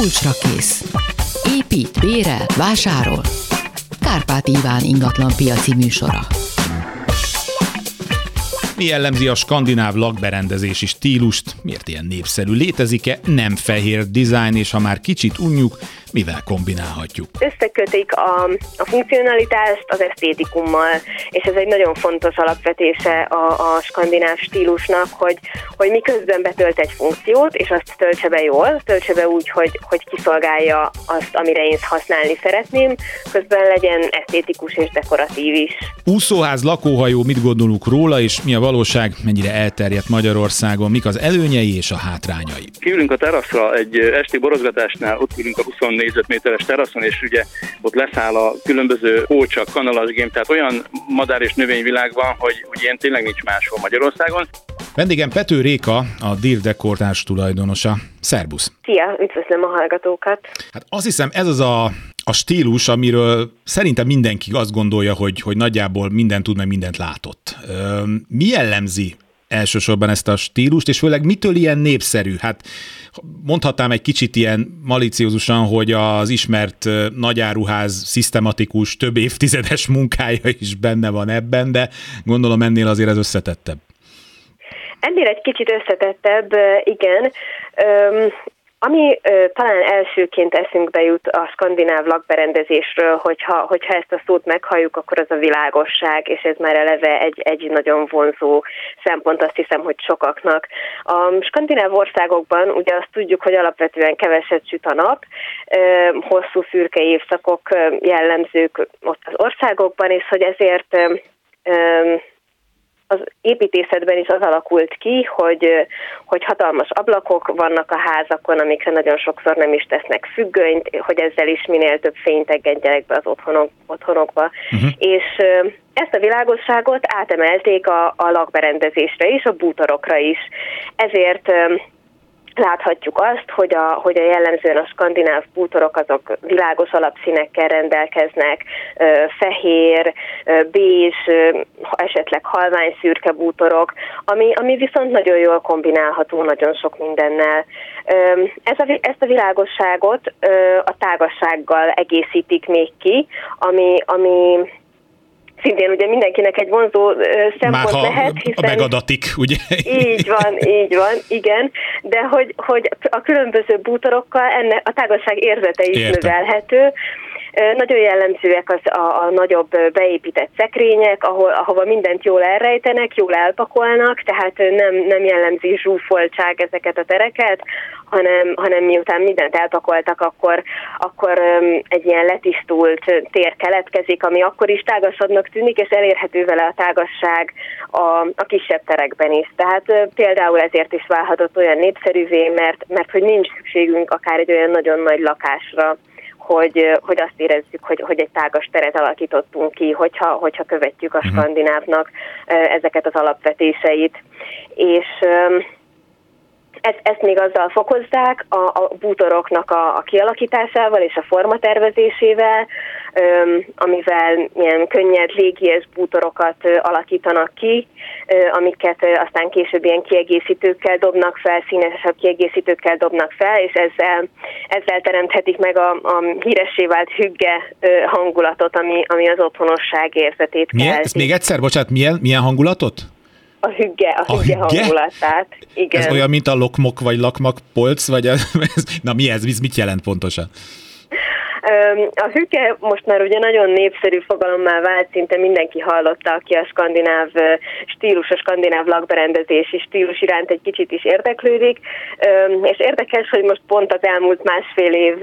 kulcsra kész. Épít, bérel, vásárol. Kárpáti Iván ingatlan piaci műsora. Mi jellemzi a skandináv lakberendezési stílust? Miért ilyen népszerű? Létezik-e nem fehér dizájn, és ha már kicsit unjuk, mivel kombinálhatjuk? Összekötik a funkcionalitást az esztétikummal, és ez egy nagyon fontos alapvetése a skandináv stílusnak, hogy miközben betölt egy funkciót, és azt töltse be jól, töltse be úgy, hogy kiszolgálja azt, amire én használni szeretném, közben legyen esztétikus és dekoratív is. Úszóház, lakóhajó, mit gondolunk róla, és mi a valóság, mennyire elterjedt Magyarországon, mik az előnyei és a hátrányai? Kiülünk a teraszra egy esti borozgatásnál, ott ülünk a 24 négyzetméteres teraszon, és ugye ott leszáll a különböző ócsak, kanalasgém, tehát olyan madár és növényvilág van, hogy ilyen tényleg nincs máshol Magyarországon. Vendégem Pető Réka, a Dírdekor társtulajdonosa. Szerbusz! Szia, üdvözlöm a hallgatókat! Hát azt hiszem, ez az a stílus, amiről szerintem mindenki azt gondolja, hogy nagyjából mindent tud, meg mindent látott. Mi jellemzi elsősorban ezt a stílust, és főleg mitől ilyen népszerű? Hát mondhatnám egy kicsit ilyen maliciózusan, hogy az ismert nagyáruház szisztematikus, több évtizedes munkája is benne van ebben, de gondolom ennél azért ez összetettebb. Ennél egy kicsit összetettebb, igen. Ami talán elsőként eszünkbe jut a skandináv lakberendezésről, hogyha ezt a szót meghalljuk, akkor az a világosság, és ez már eleve egy nagyon vonzó szempont, azt hiszem, hogy sokaknak. A skandináv országokban ugye azt tudjuk, hogy alapvetően keveset süt a nap, hosszú szürke évszakok jellemzők ott az országokban, és hogy ezért... Az építészetben is az alakult ki, hogy hatalmas ablakok vannak a házakon, amikre nagyon sokszor nem is tesznek függönyt, hogy ezzel is minél több fényt engedjenek be az otthonokba. Uh-huh. És ezt a világosságot átemelték a lakberendezésre is, a bútorokra is. Ezért... láthatjuk azt, hogy a jellemzően a skandináv bútorok azok világos alapszínekkel rendelkeznek, fehér, bézs, esetleg halvány szürke bútorok, ami viszont nagyon jól kombinálható nagyon sok mindennel. Ezt a világosságot a tágassággal egészítik még ki, ami szintén ugye mindenkinek egy vonzó szempont lehet, hiszen... megadatik, ugye? Így van, igen. De hogy a különböző bútorokkal ennek a tágasság érzete is növelhető. Nagyon jellemzőek a nagyobb beépített szekrények, ahova mindent jól elrejtenek, jól elpakolnak, tehát nem jellemzi zsúfoltság ezeket a tereket, hanem miután mindent elpakoltak, akkor egy ilyen letisztult tér keletkezik, ami akkor is tágasabbnak tűnik, és elérhető vele a tágasság a kisebb terekben is. Tehát például ezért is válhatott olyan népszerűvé, mert hogy nincs szükségünk akár egy olyan nagyon nagy lakásra, hogy azt érezzük, hogy egy tágas teret alakítottunk ki, hogyha követjük a skandinávnak ezeket az alapvetéseit. És ezt még azzal fokozzák, a bútoroknak a kialakításával és a formatervezésével, amivel ilyen könnyed, légies bútorokat alakítanak ki, amiket aztán később ilyen kiegészítőkkel dobnak fel, színesebb kiegészítőkkel dobnak fel, és ezzel teremthetik meg a híressé vált hügge hangulatot, ami az otthonosság érzetét kelti. Ezt még egyszer, bocsánat, milyen hangulatot? A hügge, a hügge hangulatát. Igen. Ez olyan, mint a lokmok, vagy lakmakpolc, vagy na mi ez? Mit jelent pontosan? A hüge most már ugye nagyon népszerű fogalommá vált, szinte mindenki hallotta, aki a skandináv stílus, a skandináv lakberendezési stílus iránt egy kicsit is érdeklődik, és érdekes, hogy most pont az elmúlt másfél év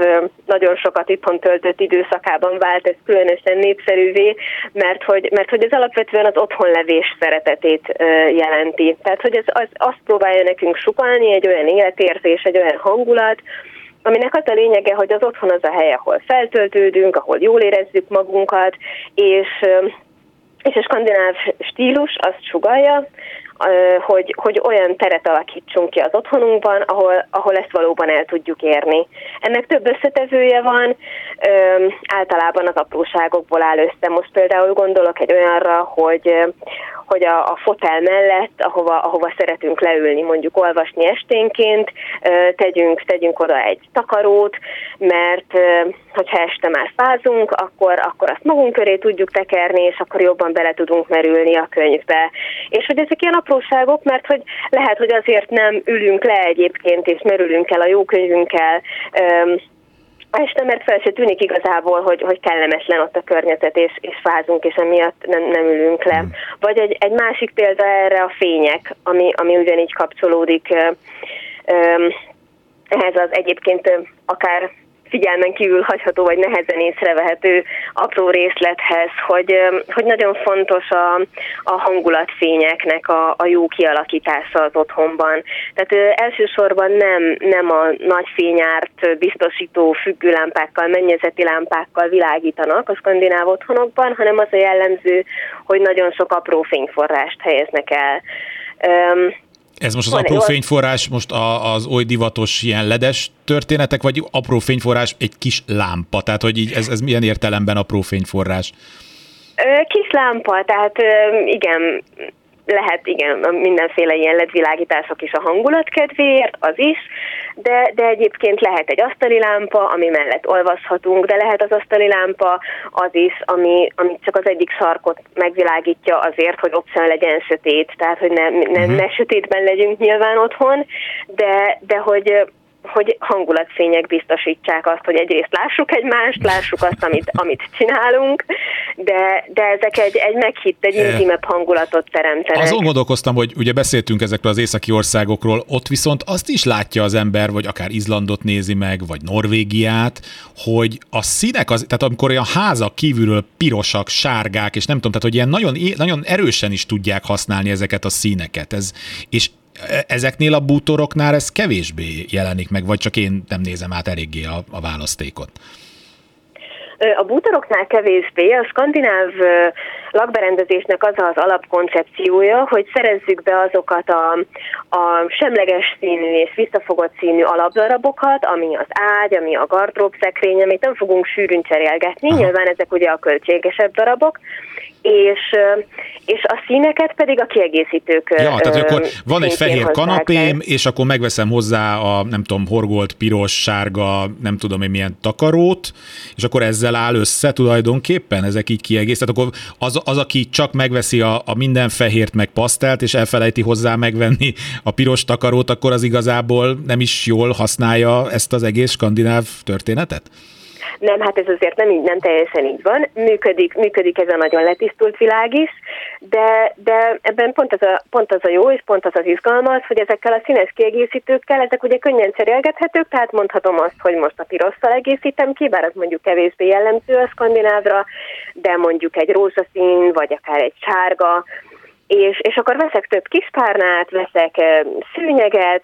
nagyon sokat itthon töltött időszakában vált ez különösen népszerűvé, mert hogy ez alapvetően az otthonlevés szeretetét jelenti. Tehát, hogy ez azt próbálja nekünk sugalni, egy olyan életérzés, egy olyan hangulat, aminek az a lényege, hogy az otthon az a hely, ahol feltöltődünk, ahol jól érezzük magunkat, és a skandináv stílus azt sugallja, hogy olyan teret alakítsunk ki az otthonunkban, ahol ezt valóban el tudjuk érni. Ennek több összetevője van, általában az apróságokból áll össze. Most például gondolok egy olyanra, hogy a fotel mellett, ahova szeretünk leülni, mondjuk olvasni esténként, tegyünk oda egy takarót, mert hogyha este már fázunk, akkor azt magunk köré tudjuk tekerni, és akkor jobban bele tudunk merülni a könyvbe. És hogy ezek ilyen apróságok, mert hogy lehet, hogy azért nem ülünk le egyébként, és merülünk el a jó könyvünkkel, este, mert fel se tűnik igazából, hogy kellemetlen ott a környezet, és fázunk, és emiatt nem ülünk le. Vagy egy másik példa erre a fények, ami ugyanígy kapcsolódik ehhez az egyébként akár figyelmen kívül hagyható, vagy nehezen észrevehető apró részlethez, hogy nagyon fontos a hangulatfényeknek a jó kialakítása az otthonban. Tehát elsősorban nem a nagy fényárt biztosító függőlámpákkal, mennyezeti lámpákkal világítanak a skandináv otthonokban, hanem az a jellemző, hogy nagyon sok apró fényforrást helyeznek el. Ez most az apró fényforrás, most az oly divatos ilyen ledes történetek, vagy apró fényforrás egy kis lámpa? Tehát, hogy így ez milyen értelemben apró fényforrás? Kis lámpa, tehát igen, lehet, igen, mindenféle ilyen LED-világítások is a hangulat kedvéért, az is, de egyébként lehet egy asztali lámpa, ami mellett olvashatunk, de lehet az asztali lámpa az is, ami csak az egyik sarkot megvilágítja azért, hogy ott sem legyen sötét, tehát hogy ne sötétben legyünk nyilván otthon, de hogy hangulatfények biztosítsák azt, hogy egyrészt lássuk egymást, lássuk azt, amit csinálunk, de ezek egy meghitt, egy intimebb hangulatot teremtenek. Azon gondolkoztam, hogy ugye beszéltünk ezekről az északi országokról, ott viszont azt is látja az ember, vagy akár Izlandot nézi meg, vagy Norvégiát, hogy a színek, tehát amikor olyan házak kívülről pirosak, sárgák, és nem tudom, tehát hogy ilyen nagyon, nagyon erősen is tudják használni ezeket a színeket. És ezeknél a bútoroknál ez kevésbé jelenik meg, vagy csak én nem nézem át eléggé a választékot? A bútoroknál kevésbé. A skandináv lakberendezésnek az az alapkoncepciója, hogy szerezzük be azokat a semleges színű és visszafogott színű alapdarabokat, ami az ágy, ami a gardróbszekrény, amit nem fogunk sűrűn cserélgetni, nyilván ezek ugye a költségesebb darabok, és a színeket pedig a kiegészítők. Ja, tehát akkor van egy fehér kanapém, és akkor megveszem hozzá a, nem tudom, horgolt, piros, sárga, nem tudom én milyen takarót, és akkor ezzel áll össze tulajdonképpen, ezek így kiegészít. Tehát akkor az aki csak megveszi a minden fehért meg pasztelt, és elfelejti hozzá megvenni a piros takarót, akkor az igazából nem is jól használja ezt az egész skandináv történetet? Nem, hát ez azért nem teljesen így van. Működik ez a nagyon letisztult világ is, de ebben pont az a jó, és pont az az izgalmas, hogy ezekkel a színes kiegészítőkkel, ezek ugye könnyen cserélgethetők, tehát mondhatom azt, hogy most a pirosszal egészítem ki, bár az mondjuk kevésbé jellemző a skandinávra, de mondjuk egy rózsaszín, vagy akár egy sárga, és akkor veszek több kispárnát, veszek szőnyeget,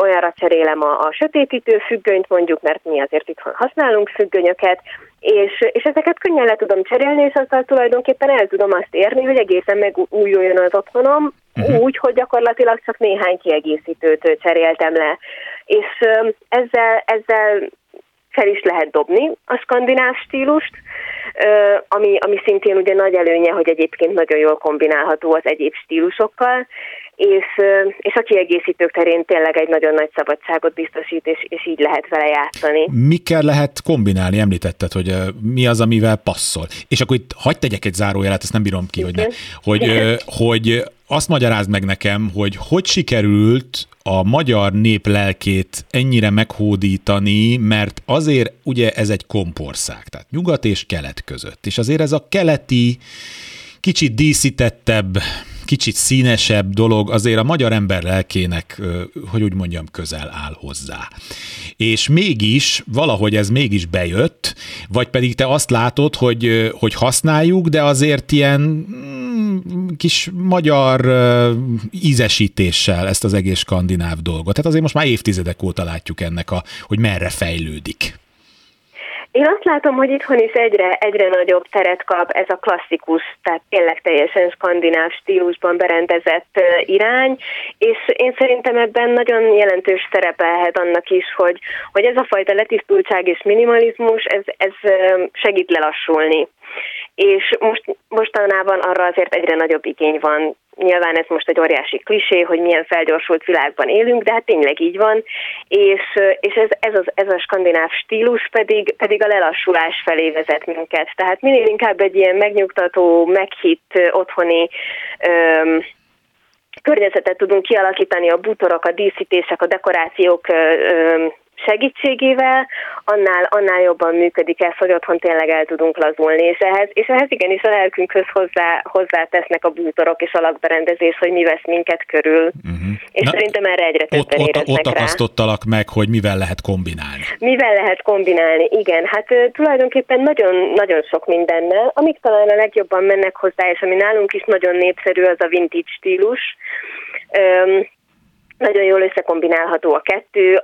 olyanra cserélem a sötétítő függönyt mondjuk, mert mi azért itthon használunk függönyöket, és ezeket könnyen le tudom cserélni, és azzal tulajdonképpen el tudom azt érni, hogy egészen megújuljon az otthonom, úgy, hogy gyakorlatilag csak néhány kiegészítőt cseréltem le. És ezzel fel is lehet dobni a skandináv stílust, ami szintén ugye nagy előnye, hogy egyébként nagyon jól kombinálható az egyéb stílusokkal, és a kiegészítők terén tényleg egy nagyon nagy szabadságot biztosít, és így lehet vele játszani. Mikkel lehet kombinálni? Említetted, hogy mi az, amivel passzol. És akkor itt hagyd tegyek egy zárójelet, ezt nem bírom ki, hogy azt magyarázd meg nekem, hogy sikerült a magyar nép lelkét ennyire meghódítani, mert azért ugye ez egy kompország, tehát nyugat és kelet között, és azért ez a keleti, kicsit díszítettebb, kicsit színesebb dolog azért a magyar ember lelkének, hogy úgy mondjam, közel áll hozzá. És mégis, valahogy ez mégis bejött, vagy pedig te azt látod, hogy használjuk, de azért ilyen kis magyar ízesítéssel ezt az egész skandináv dolgot. Tehát azért most már évtizedek óta látjuk ennek, hogy merre fejlődik. Én azt látom, hogy itthon is egyre nagyobb teret kap ez a klasszikus, tehát tényleg teljesen skandináv stílusban berendezett irány, és én szerintem ebben nagyon jelentős szerepelhet annak is, hogy ez a fajta letisztultság és minimalizmus, ez segít lelassulni. És mostanában arra azért egyre nagyobb igény van. Nyilván ez most egy óriási klisé, hogy milyen felgyorsult világban élünk, de hát tényleg így van, és ez a skandináv stílus pedig a lelassulás felé vezet minket. Tehát minél inkább egy ilyen megnyugtató, meghitt otthoni környezetet tudunk kialakítani a bútorok, a díszítések, a dekorációk segítségével, annál jobban működik ez, hogy otthon tényleg el tudunk lazulni, és ehhez igenis a lelkünkhöz hozzátesznek a bútorok és a lakberendezés, hogy mi vesz minket körül. Uh-huh. És szerintem erre egyre többen éreznek rá. Ott akasztottalak meg, hogy mivel lehet kombinálni. Igen. Hát tulajdonképpen nagyon sok mindennel, amik talán a legjobban mennek hozzá, és ami nálunk is nagyon népszerű, az a vintage stílus. Nagyon jól összekombinálható a kettő,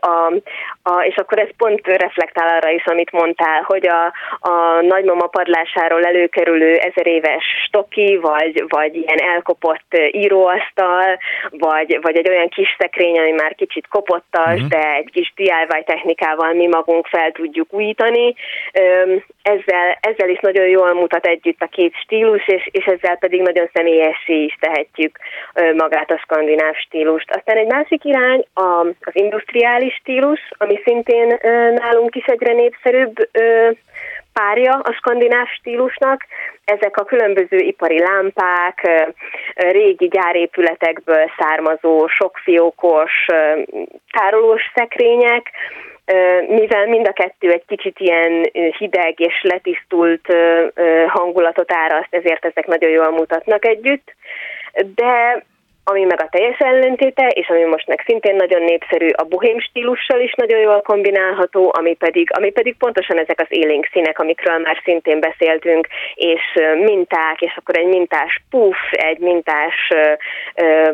és akkor ez pont reflektál arra is, amit mondtál, hogy a nagymama padlásáról előkerülő 1000 éves stoki, vagy ilyen elkopott íróasztal, vagy egy olyan kis szekrény, ami már kicsit kopottas, de egy kis DIY technikával mi magunk fel tudjuk újítani. Ezzel is nagyon jól mutat együtt a két stílus, és ezzel pedig nagyon személyessé is tehetjük magát a skandináv stílust. Aztán egy másik irány az industriális stílus, ami szintén nálunk is egyre népszerűbb párja a skandináv stílusnak. Ezek a különböző ipari lámpák, régi gyárépületekből származó, sokfiókos, tárolós szekrények, mivel mind a kettő egy kicsit ilyen hideg és letisztult hangulatot áraszt, ezért ezek nagyon jól mutatnak együtt, de ami meg a teljes ellentéte, és ami most meg szintén nagyon népszerű, a bohém stílussal is nagyon jól kombinálható, ami pedig pontosan ezek az élénk színek, amikről már szintén beszéltünk, és minták, és akkor egy mintás puff, egy mintás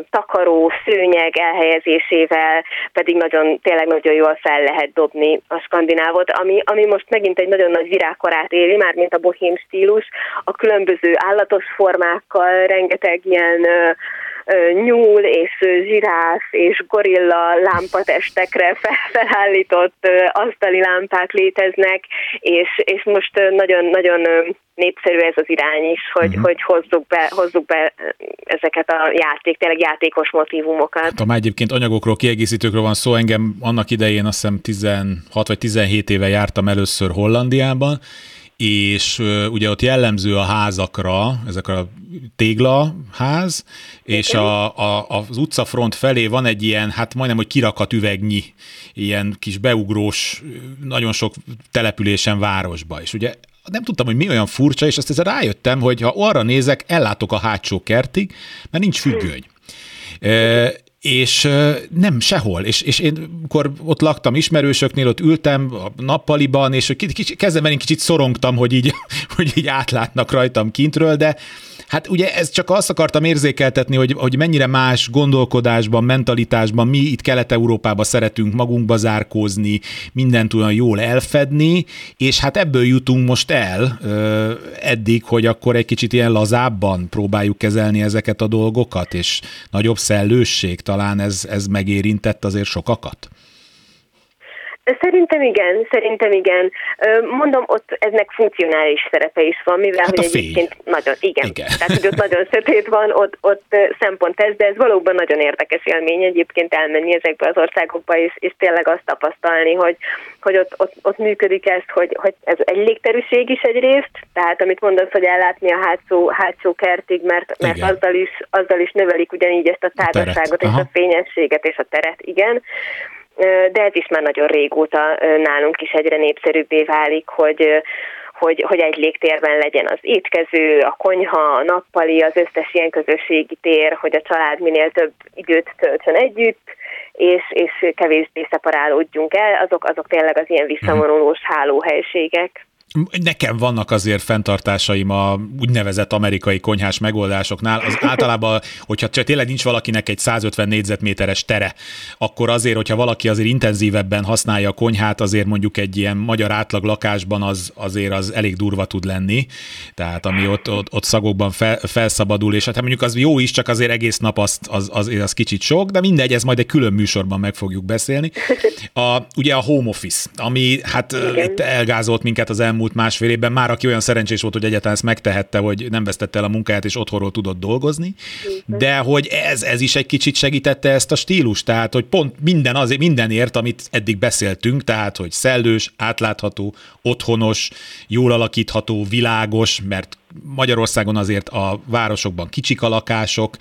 takaró, szőnyeg elhelyezésével pedig tényleg nagyon jól fel lehet dobni a skandinávot, ami most megint egy nagyon nagy virágkorát éli, már mint a bohém stílus, a különböző állatos formákkal, rengeteg ilyen nyúl és zsiráf és gorilla lámpatestekre felállított asztali lámpák léteznek, és most nagyon-nagyon népszerű ez az irány is, hogy hozzuk be ezeket a játékos motívumokat. Hát, ha már egyébként anyagokról, kiegészítőkről van szó, engem annak idején azt hiszem 16 vagy 17 éve jártam először Hollandiában, és ugye ott jellemző a házakra, ezek a téglaház, és az utcafront felé van egy ilyen, hát majdnem, hogy kirakat üvegnyi, ilyen kis beugrós, nagyon sok településen, városba. És ugye nem tudtam, hogy mi olyan furcsa, és azt rájöttem, hogy ha arra nézek, ellátok a hátsó kertig, mert nincs függöny. És nem sehol, és én akkor ott laktam ismerősöknél, ott ültem a nappaliban, és kezdemben én kicsit szorongtam, hogy így átlátnak rajtam kintről, de hát ugye ez csak azt akartam érzékeltetni, hogy mennyire más gondolkodásban, mentalitásban mi itt Kelet-Európában szeretünk magunkba zárkózni, mindent olyan jól elfedni, és hát ebből jutunk most el eddig, hogy akkor egy kicsit ilyen lazábban próbáljuk kezelni ezeket a dolgokat, és nagyobb szellősség, talán ez megérintett azért sokakat. Szerintem igen. Mondom, ott eznek funkcionális szerepe is van, mivel hát hogy egyébként nagyon, igen. Tehát, hogy ott nagyon sötét van, ott szempont ez, de ez valóban nagyon érdekes élmény egyébként elmenni ezekbe az országokba, és tényleg azt tapasztalni, hogy ott működik ez, hogy ez egy légterűség is egyrészt, tehát amit mondasz, hogy ellátni a hátsó kertig, mert azzal is növelik ugyanígy ezt a tágasságot, és a fényességet, és a teret, igen. De ez is már nagyon régóta nálunk is egyre népszerűbbé válik, hogy egy légtérben legyen az étkező, a konyha, a nappali, az összes ilyen közösségi tér, hogy a család minél több időt töltsön együtt, és kevésbé szeparálódjunk el, azok tényleg az ilyen visszavonulós hálóhelységek. Nekem vannak azért fenntartásaim a úgynevezett amerikai konyhás megoldásoknál. Az általában, hogyha tényleg nincs valakinek egy 150 négyzetméteres tere, akkor azért, hogyha valaki azért intenzívebben használja a konyhát, azért mondjuk egy ilyen magyar átlag lakásban az elég durva tud lenni. Tehát ami ott szagokban felszabadul, és hát mondjuk az jó is, csak azért egész nap az kicsit sok, de mindegy, ez majd egy külön műsorban meg fogjuk beszélni. Ugye a home office, ami hát itt elgázolt minket az elmúlt másfél évben, már aki olyan szerencsés volt, hogy egyáltalán ezt megtehette, hogy nem vesztette el a munkáját, és otthonról tudott dolgozni, de hogy ez is egy kicsit segítette ezt a stílust, tehát hogy pont mindenért, amit eddig beszéltünk, tehát hogy szellős, átlátható, otthonos, jól alakítható, világos, mert Magyarországon azért a városokban kicsik a lakások,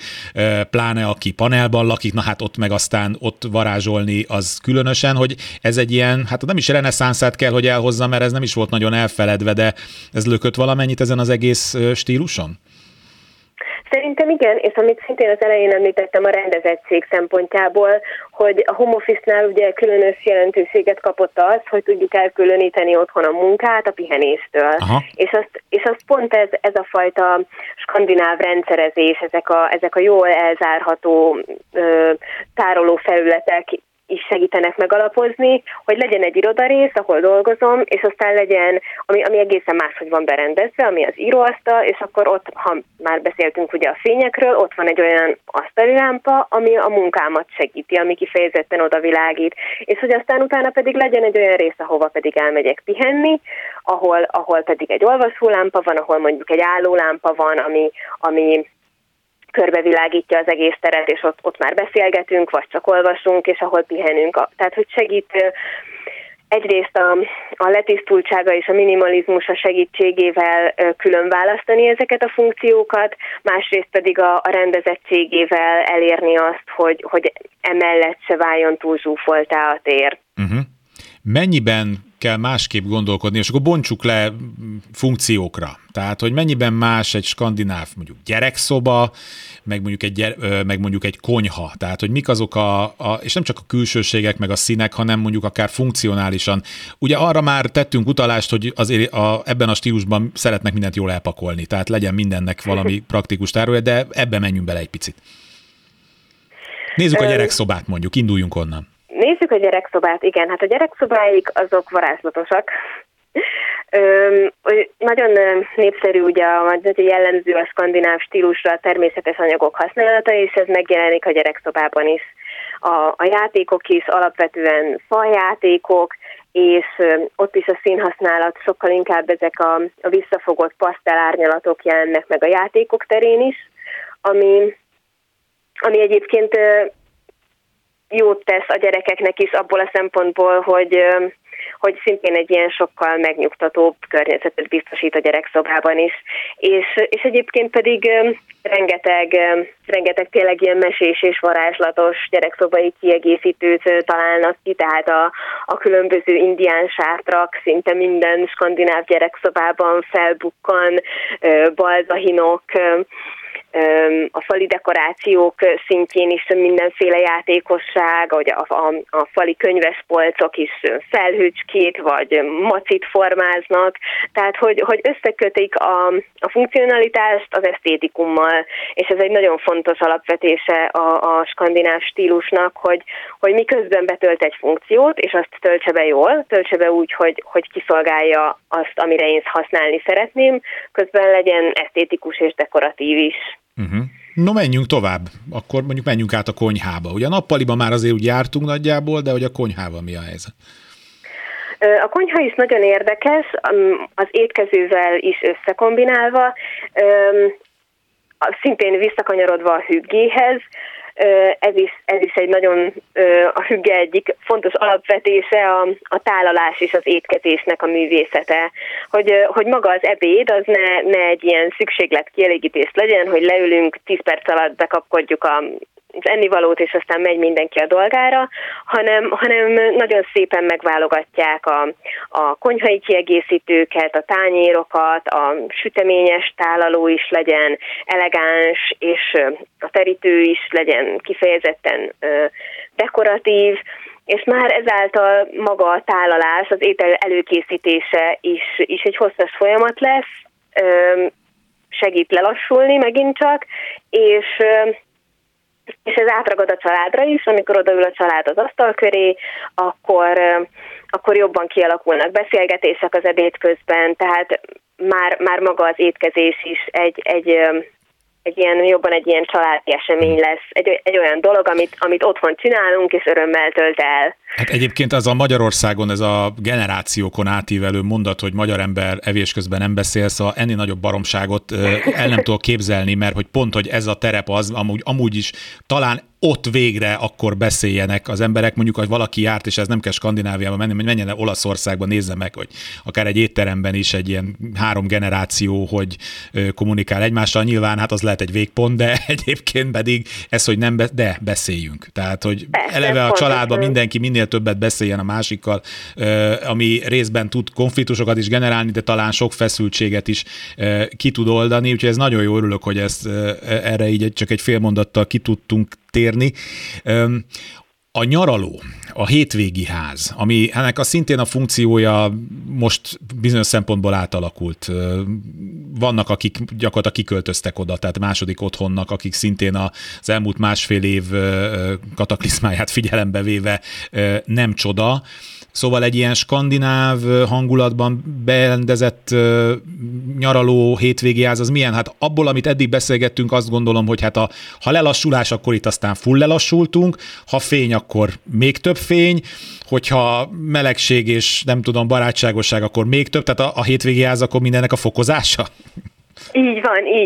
pláne aki panelban lakik, na hát ott meg aztán ott varázsolni az különösen, hogy ez egy ilyen, hát nem is reneszánszát kell, hogy elhozza, mert ez nem is volt nagyon elfeledve, de ez lökött valamennyit ezen az egész stíluson? Szerintem igen, és amit szintén az elején említettem a rendezettség szempontjából, hogy a home office-nál ugye különös jelentőséget kapott az, hogy tudjuk elkülöníteni otthon a munkát a pihenéstől. És azt pont ez a fajta skandináv rendszerezés, ezek a jól elzárható tároló felületek is segítenek megalapozni, hogy legyen egy irodarész, ahol dolgozom, és aztán legyen, ami egészen máshogy van berendezve, ami az íróasztal, és akkor ott, ha már beszéltünk ugye a fényekről, ott van egy olyan asztali lámpa, ami a munkámat segíti, ami kifejezetten odavilágít, és hogy aztán utána pedig legyen egy olyan rész, ahova pedig elmegyek pihenni, ahol pedig egy olvasólámpa van, ahol mondjuk egy állólámpa van, ami körbevilágítja az egész teret, és ott már beszélgetünk, vagy csak olvasunk, és ahol pihenünk. Tehát, hogy segít egyrészt a letisztultsága és a minimalizmus a segítségével külön választani ezeket a funkciókat, másrészt pedig a rendezettségével elérni azt, hogy emellett se váljon túl zsúfoltá a tér. Uh-huh. Mennyiben kell másképp gondolkodni, és akkor bontsuk le funkciókra. Tehát, hogy mennyiben más egy skandináv mondjuk gyerekszoba, meg mondjuk egy konyha. Tehát, hogy mik azok és nem csak a külsőségek, meg a színek, hanem mondjuk akár funkcionálisan. Ugye arra már tettünk utalást, hogy azért ebben a stílusban szeretnek mindent jól elpakolni. Tehát legyen mindennek valami praktikus tárolja, de ebbe menjünk bele egy picit. Nézzük a gyerekszobát mondjuk, induljunk onnan. Nézzük a gyerekszobát, igen, hát a gyerekszobáik azok varázslatosak. Nagyon népszerű ugye jellemző a skandináv stílusra a természetes anyagok használata, és ez megjelenik a gyerekszobában is. A játékok is alapvetően faljátékok, és ott is a színhasználat sokkal inkább ezek a visszafogott pasztelárnyalatok jelennek meg a játékok terén is, ami egyébként jót tesz a gyerekeknek is abból a szempontból, hogy szintén egy ilyen sokkal megnyugtatóbb környezetet biztosít a gyerekszobában is. És egyébként pedig rengeteg tényleg ilyen mesés és varázslatos gyerekszobai kiegészítőt találnak ki, tehát a különböző indián sátrak szinte minden skandináv gyerekszobában felbukkan, baldahinok, a fali dekorációk szintjén is mindenféle játékosság, hogy a fali könyvespolcok is felhőcskét vagy macit formáznak, tehát hogy összekötik a funkcionalitást az esztétikummal, és ez egy nagyon fontos alapvetése a skandináv stílusnak, hogy miközben betölt egy funkciót, és azt töltse be jól, töltse be úgy, hogy kiszolgálja azt, amire én használni szeretném, közben legyen esztétikus és dekoratív is. Uh-huh. No, menjünk tovább. Akkor mondjuk menjünk át a konyhába. Ugye a nappaliban már azért úgy jártunk nagyjából, de hogy a konyhában mi a helyzet? A konyha is nagyon érdekes, az étkezővel is összekombinálva, szintén visszakanyarodva a hüggéhez. Ez is egy nagyon a hügge egyik fontos alapvetése a tálalás és az étkezésnek a művészete. Hogy maga az ebéd az ne egy ilyen szükségletkielégítés legyen, hogy leülünk, 10 perc alatt bekapkodjuk a ennivalót, és aztán megy mindenki a dolgára, hanem nagyon szépen megválogatják a konyhai kiegészítőket, a tányérokat, a süteményes tálaló is legyen elegáns, és a terítő is legyen kifejezetten dekoratív, és már ezáltal maga a tálalás, az étel előkészítése is egy hosszas folyamat lesz, segít lelassulni megint csak, és ez átragad a családra is, amikor odaül a család az asztal köré, akkor jobban kialakulnak beszélgetések az ebéd közben, tehát már maga az étkezés is egy ilyen, jobban egy ilyen családi esemény lesz. Egy olyan dolog, amit otthon csinálunk, és örömmel tölt el. Hát egyébként az a Magyarországon, ez a generációkon átívelő mondat, hogy magyar ember evés közben nem beszél, szóval ennél nagyobb baromságot el nem tudok képzelni, mert hogy pont, hogy ez a terep az, amúgy is talán ott végre akkor beszéljenek az emberek, mondjuk, hogy valaki járt, és ez nem kell Skandináviába menni, menjen el Olaszországba, nézze meg, hogy akár egy étteremben is egy ilyen 3 generáció, hogy kommunikál egymással, nyilván hát az lehet egy végpont, de egyébként pedig ez, hogy nem, de beszéljünk. Tehát, hogy eleve a családban mindenki minél többet beszéljen a másikkal, ami részben tud konfliktusokat is generálni, de talán sok feszültséget is ki tud oldani, úgyhogy ez nagyon jó, örülök, hogy ezt erre így csak egy fél mondattal ki tudtunk térni. A nyaraló, a hétvégi ház, ami ennek a szintén a funkciója most bizonyos szempontból átalakult. Vannak, akik gyakorlatilag kiköltöztek oda, tehát második otthonnak, akik szintén az elmúlt másfél év kataklizmáját figyelembe véve nem csoda. Szóval egy ilyen skandináv hangulatban berendezett nyaraló hétvégi ház, az milyen? Hát abból, amit eddig beszélgettünk, azt gondolom, hogy hát ha lelassulás, akkor itt aztán full lelassultunk, ha fény, akkor még több fény, hogyha melegség és nem tudom, barátságosság, akkor még több, tehát a hétvégi ház akkor mindennek a fokozása? Így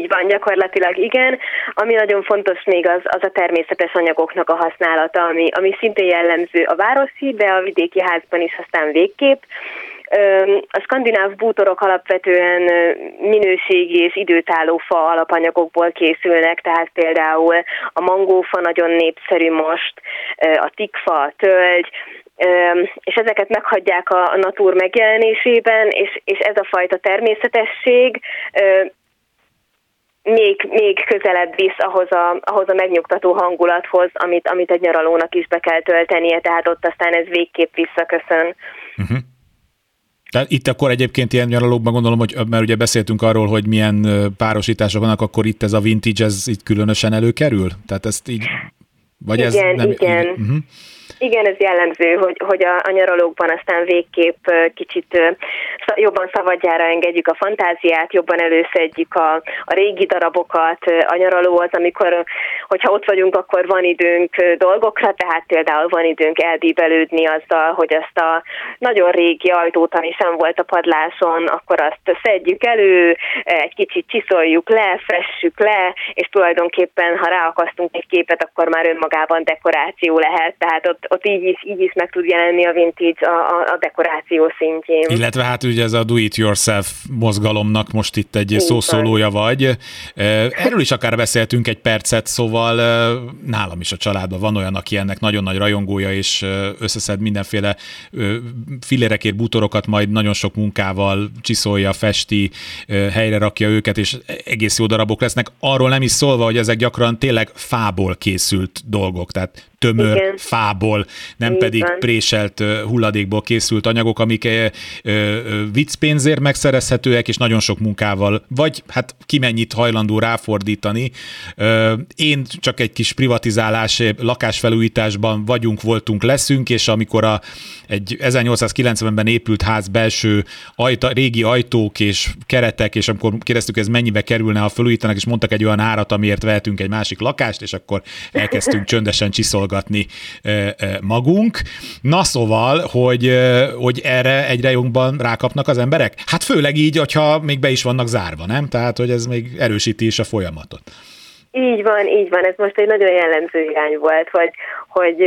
van, gyakorlatilag igen. Ami nagyon fontos még az a természetes anyagoknak a használata, ami szintén jellemző a városi, de a vidéki házban is aztán végképp. A skandináv bútorok alapvetően minőségi és időtálló fa alapanyagokból készülnek, tehát például a mangófa nagyon népszerű most, a tikfa, a tölgy, és ezeket meghagyják a natur megjelenésében, és ez a fajta természetesség még közelebb visz ahhoz a megnyugtató hangulathoz, amit egy nyaralónak is be kell töltenie, tehát ott aztán ez végképp visszaköszön. Uh-huh. Tehát itt akkor egyébként ilyen nyaralókban gondolom, hogy mert ugye beszéltünk arról, hogy milyen párosítások vannak, akkor itt ez a vintage, ez itt különösen előkerül? Tehát ezt így... Vagy igen, ez nem... igen. Uh-huh. Igen, ez jellemző, hogy a nyaralókban aztán végképp kicsit jobban szabadjára engedjük a fantáziát, jobban előszedjük a régi darabokat, a nyaraló az, amikor, hogyha ott vagyunk, akkor van időnk dolgokra, tehát például van időnk eldíbelődni azzal, hogy azt a nagyon régi ajtót, ami sem volt a padláson, akkor azt szedjük elő, egy kicsit csiszoljuk le, fessük le, és tulajdonképpen, ha ráakasztunk egy képet, akkor már önmagában dekoráció lehet, tehát ott így is meg tud jelenni a vintage a dekoráció szintjén. Illetve hát ugye ez a do-it-yourself mozgalomnak most itt egy szószólója vagy. Erről is akár beszéltünk egy percet, szóval nálam is a családban van olyan, aki ennek nagyon nagy rajongója, és összeszed mindenféle filérekért bútorokat, majd nagyon sok munkával csiszolja, festi, helyre rakja őket, és egész jó darabok lesznek. Arról nem is szólva, hogy ezek gyakran tényleg fából készült dolgok, tehát tömör, igen, fából, nem pedig préselt hulladékból készült anyagok, amik viccpénzért megszerezhetőek, és nagyon sok munkával, vagy hát ki mennyit hajlandó ráfordítani. Én csak egy kis privatizálás, lakásfelújításban vagyunk, voltunk, leszünk, és amikor egy 1890-ben épült ház belső régi ajtók és keretek, és amikor kérdeztük, ez mennyibe kerülne, ha felújítanak, és mondtak egy olyan árat, amiért vehetünk egy másik lakást, és akkor elkezdtünk csöndesen csiszolgatni magunk. Na szóval, hogy erre egyre jobban rákapnak az emberek? Hát főleg így, hogyha még be is vannak zárva, nem? Tehát, hogy ez még erősíti is a folyamatot. Így van. Ez most egy nagyon jellemző irány volt, hogy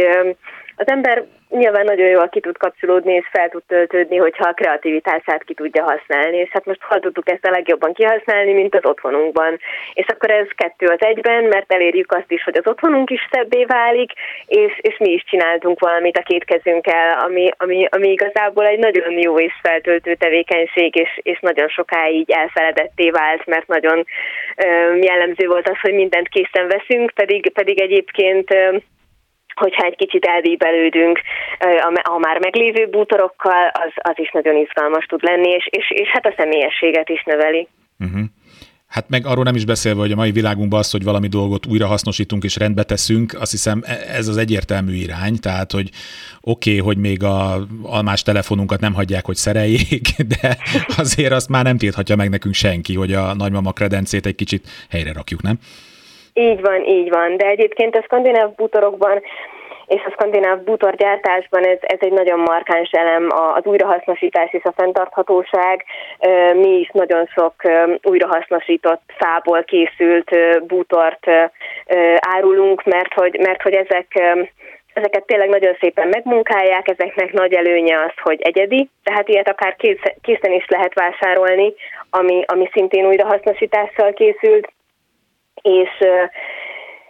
az ember nyilván nagyon jól ki tud kapcsolódni, és fel tud töltődni, hogyha a kreativitását ki tudja használni. És hát most hol tudtuk ezt a legjobban kihasználni, mint az otthonunkban. És akkor ez 2 az 1-ben, mert elérjük azt is, hogy az otthonunk is szebbé válik, és mi is csináltunk valamit a két kezünkkel, ami igazából egy nagyon jó és feltöltő tevékenység, és nagyon sokáig elfeledetté vált, mert nagyon jellemző volt az, hogy mindent készen veszünk, pedig egyébként... hogyha egy kicsit elvíbelődünk a már meglévő bútorokkal, az is nagyon izgalmas tud lenni, és hát a személyességet is növeli. Uh-huh. Hát meg arról nem is beszélve, hogy a mai világunkban az, hogy valami dolgot újra hasznosítunk és rendbe teszünk, azt hiszem ez az egyértelmű irány, tehát hogy oké, hogy még az almás telefonunkat nem hagyják, hogy szereljék, de azért azt már nem tilthatja meg nekünk senki, hogy a nagymama kredencét egy kicsit helyre rakjuk, nem? Így van, de egyébként a skandináv bútorokban és a skandináv bútorgyártásban ez egy nagyon markáns elem, az újrahasznosítás és a fenntarthatóság. Mi is nagyon sok újrahasznosított fából készült bútort árulunk, mert hogy ezeket tényleg nagyon szépen megmunkálják, ezeknek nagy előnye az, hogy egyedi, tehát ilyet akár készen is lehet vásárolni, ami szintén újrahasznosítással készült.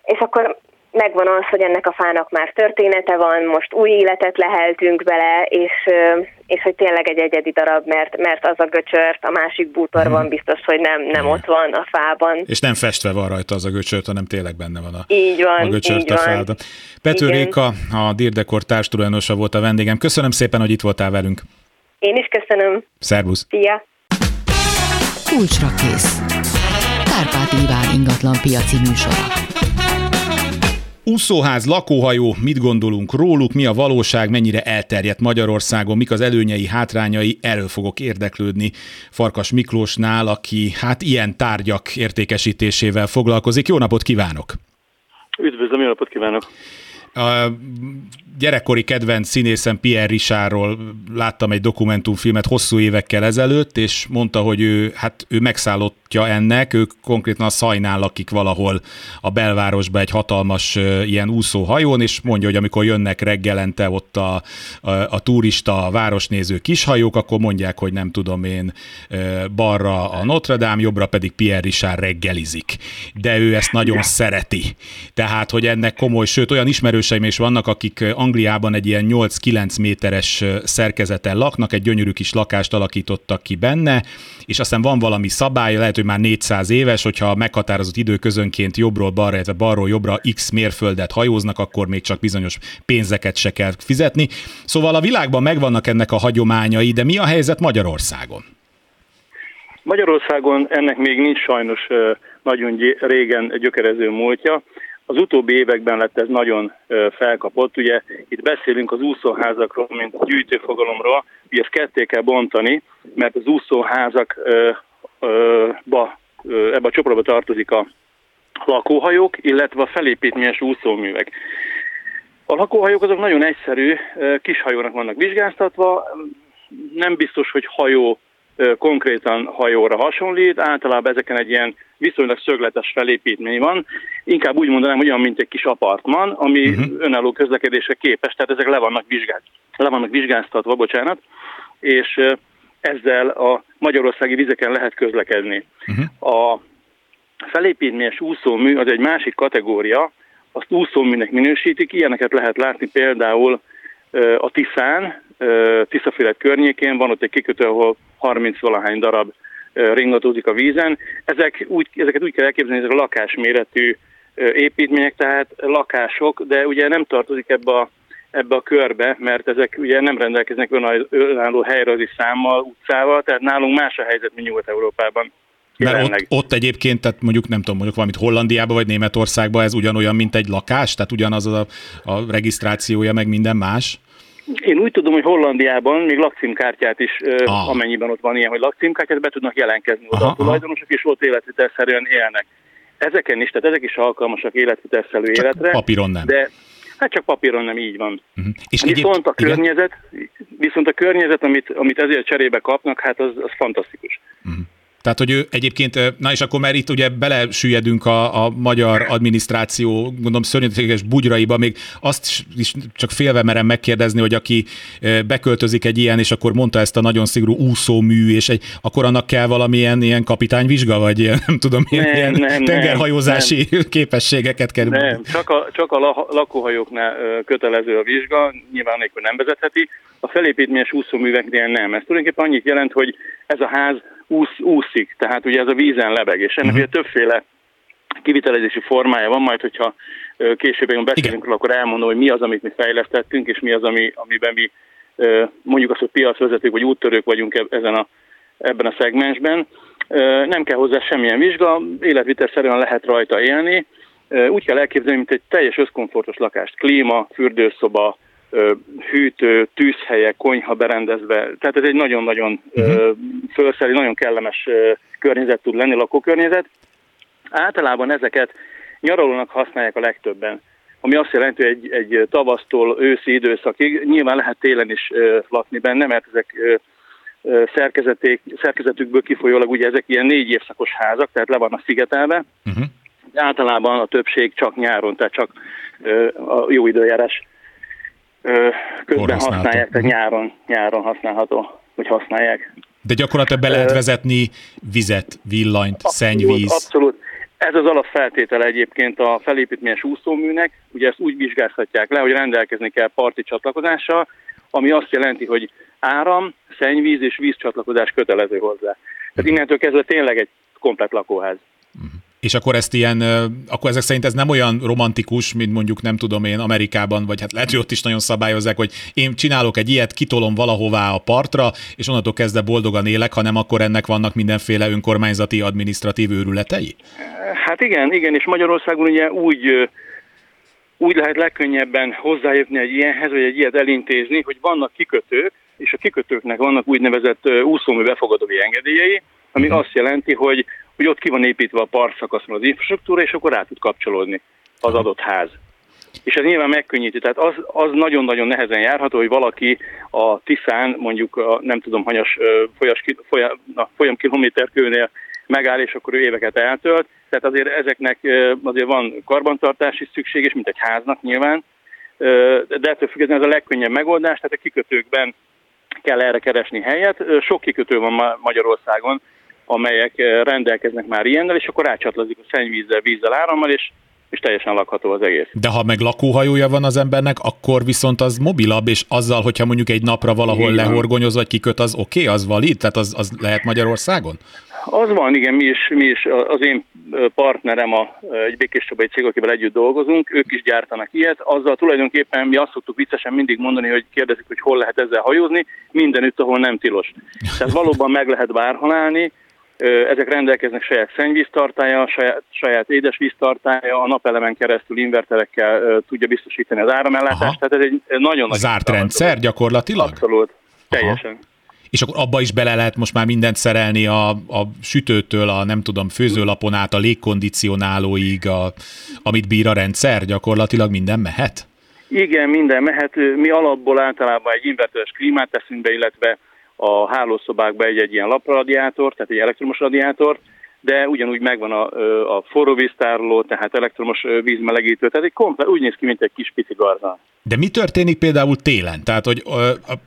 És akkor megvan az, hogy ennek a fának már története van, most új életet leheltünk bele, és hogy tényleg egy egyedi darab, mert az a göcsört a másik bútorban biztos, hogy nem ott van a fában. És nem festve van rajta az a göcsört, hanem tényleg benne van a göcsört a fában. Pető Réka, a Dírdekor társtulajdonosa volt a vendégem. Köszönöm szépen, hogy itt voltál velünk. Én is köszönöm. Szervusz. Szia. Kulcsra kész. Kárpáti Iván ingatlan piaci műsora. Úszóház, lakóhajó, mit gondolunk róluk, mi a valóság, mennyire elterjedt Magyarországon, mik az előnyei, hátrányai, erről fogok érdeklődni Farkas Miklósnál, aki hát ilyen tárgyak értékesítésével foglalkozik. Jó napot kívánok! Üdvözlöm, jó napot kívánok! A gyerekkori kedvenc színészem Pierre Richardról láttam egy dokumentumfilmet hosszú évekkel ezelőtt, és mondta, hogy ő megszállottja ennek, ők konkrétan a Szajnán lakik valahol a belvárosban egy hatalmas ilyen úszóhajón, és mondja, hogy amikor jönnek reggelente ott a turista, a városnéző kishajók, akkor mondják, hogy nem tudom én, balra a Notre Dame, jobbra pedig Pierre Richard reggelizik. De ő ezt nagyon szereti. Tehát, hogy ennek komoly, sőt, olyan ismerős is vannak, akik Angliában egy ilyen 8-9 méteres szerkezeten laknak, egy gyönyörű kis lakást alakítottak ki benne, és aztán van valami szabály, lehet, hogy már 400 éves, hogyha meghatározott időközönként jobbról balra, illetve balról jobbra x mérföldet hajóznak, akkor még csak bizonyos pénzeket se kell fizetni. Szóval a világban megvannak ennek a hagyományai, de mi a helyzet Magyarországon? Magyarországon ennek még nincs sajnos nagyon régen gyökerező múltja. Az utóbbi években lett ez nagyon felkapott. Ugye itt beszélünk az úszóházakról, mint gyűjtőfogalomról. Ugye ezt ketté kell bontani, mert az úszóházakba, ebbe a csoportba tartozik a lakóhajók, illetve a felépítményes úszóművek. A lakóhajók azok nagyon egyszerű, kis hajónak vannak vizsgáztatva, nem biztos, hogy hajó konkrétan hajóra hasonlít, általában ezeken egy ilyen viszonylag szögletes felépítmény van, inkább úgy mondanám, olyan, mint egy kis apartman, ami önálló közlekedésre képes, tehát ezek le vannak vizsgáztatva, és ezzel a magyarországi vizeken lehet közlekedni. A felépítményes úszómű az egy másik kategória, azt úszóműnek minősítik, ilyeneket lehet látni például a Tiszán, Tiszafélet környékén, van ott egy kikötő, ahol 30-valahány darab ringatózik a vízen. Ezeket úgy kell elképzelni, ezek a lakásméretű építmények, tehát lakások, de ugye nem tartozik ebbe a körbe, mert ezek ugye nem rendelkeznek önálló helyrajzi számmal, utcával, tehát nálunk más a helyzet, mint Nyugat-Európában. Mert ott egyébként, tehát mondjuk valamit Hollandiában vagy Németországban ez ugyanolyan, mint egy lakás, tehát ugyanaz a regisztrációja, meg minden más? Én úgy tudom, hogy Hollandiában még lakcímkártyát is, amennyiben ott van ilyen, hogy lakcímkártyát, be tudnak jelentkezni oda a tulajdonosok, és ott életvitelszerűen élnek. Ezeken is, tehát ezek is alkalmasak életvitelszerű életre. Papíron nem. De hát csak papíron nem, így van. És viszont a környezet, amit ezért cserébe kapnak, hát az fantasztikus. Tehát, hogy ő egyébként, na és akkor már itt ugye belesüllyedünk a magyar adminisztráció, gondolom, szörnyeteges bugyraiba, még azt is csak félve merem megkérdezni, hogy aki beköltözik egy ilyen, és akkor mondta ezt a nagyon szigorú úszómű, és egy, akkor annak kell valamilyen ilyen kapitányvizsga, vagy ilyen, nem tudom, ilyen tengerhajózási képességeket kell. Nem, csak a lakóhajóknál kötelező a vizsga, nyilván nélkül nem vezetheti. A felépítményes úszóműveknél nem. Ez tulajdonképpen annyit jelent, hogy ez a ház úszik, tehát ugye ez a vízen lebeg, és ennek ugye többféle kivitelezési formája van, majd hogyha később beszélünk, akkor elmondom, hogy mi az, amit mi fejlesztettünk, és mi az, amiben mi mondjuk azt, hogy piacvezetők vagy úttörők vagyunk ebben a szegmensben. Nem kell hozzá semmilyen vizsga, életvitelszerűen lehet rajta élni. Úgy kell elképzelni, mint egy teljes összkomfortos lakást. Klíma, fürdőszoba, hűtő, tűzhelye, konyha berendezve. Tehát ez egy nagyon-nagyon fölszerű, nagyon kellemes környezet tud lenni, lakókörnyezet. Általában ezeket nyaralónak használják a legtöbben, ami azt jelenti, hogy egy tavasztól őszi időszakig nyilván lehet télen is lakni benne, mert ezek szerkezetükből kifolyólag ugye ezek ilyen 4 évszakos házak, tehát le vannak szigetelve. Általában a többség csak nyáron, tehát csak a jó időjárás közben használják, tehát nyáron használható, vagy használják. De gyakorlatilag be lehet vezetni vizet, villanyt, szennyvíz. Abszolút. Ez az alapfeltétele egyébként a felépítményes úszóműnek. Ugye ezt úgy vizsgázhatják le, hogy rendelkezni kell parti csatlakozással, ami azt jelenti, hogy áram, szennyvíz és vízcsatlakozás kötelező hozzá. Tehát innentől kezdve tényleg egy komplett lakóház. És akkor ezt akkor ezek szerint ez nem olyan romantikus, mint mondjuk nem tudom én Amerikában, vagy hát lehet, hogy ott is nagyon szabályozzák, hogy én csinálok egy ilyet, kitolom valahová a partra, és onnantól kezdve boldogan élek, hanem akkor ennek vannak mindenféle önkormányzati, adminisztratív őrületei? Hát igen, és Magyarországon ugye úgy lehet legkönnyebben hozzájutni egy ilyenhez, vagy egy ilyet elintézni, hogy vannak kikötők, és a kikötőknek vannak úgynevezett úszómű befogadói engedélyei, ami azt jelenti, hogy ott ki van építve a partszakaszon az infrastruktúra, és akkor rá tud kapcsolódni az adott ház. És ez nyilván megkönnyíti. Tehát az nagyon-nagyon nehezen járható, hogy valaki a Tiszán, mondjuk a nem tudom, hanyas folyamkilométerkőnél megáll, és akkor ő éveket eltölt. Tehát azért ezeknek azért van karbantartási szükség, és mint egy háznak nyilván. De ettől függetlenül ez a legkönnyebb megoldás, tehát a kikötőkben kell erre keresni helyet. Sok kikötő van Magyarországon, amelyek rendelkeznek már ilyennel, és akkor rácsatlakozik a szennyvízzel, vízzel, árammal, és teljesen lakható az egész. De ha meg lakóhajója van az embernek, akkor viszont az mobilabb, és azzal, hogyha mondjuk egy napra valahol lehorgonyoz, vagy kiköt, az oké, az valid? Tehát az lehet Magyarországon? Az van, igen, mi is az én partnerem egy Békéscsabai cég, akivel együtt dolgozunk, ők is gyártanak ilyet, azzal tulajdonképpen mi azt szoktuk viccesen mindig mondani, hogy kérdezik, hogy hol lehet ezzel hajózni, mindenütt, ahol nem tilos. Tehát valóban meg lehet várhalálni. Ezek rendelkeznek saját szennyvíztartálya, saját édesvíztartálya, a napelemen keresztül inverterekkel tudja biztosítani az áramellátást. Tehát ez egy nagyon nagy zárt rendszer gyakorlatilag? Abszolút, teljesen. Aha. És akkor abba is bele lehet most már mindent szerelni a sütőtől, a nem tudom, főzőlapon át, a légkondicionálóig, amit bír a rendszer, gyakorlatilag minden mehet? Igen, minden mehet. Mi alapból általában egy inverteres klímát teszünk be, illetve a hálószobákba egy ilyen lapradiátor, tehát egy elektromos radiátor, de ugyanúgy megvan a forróvíztároló, tehát elektromos vízmelegítő, tehát egy komplet, úgy néz ki, mint egy kis pici garzán. De mi történik például télen? Tehát, hogy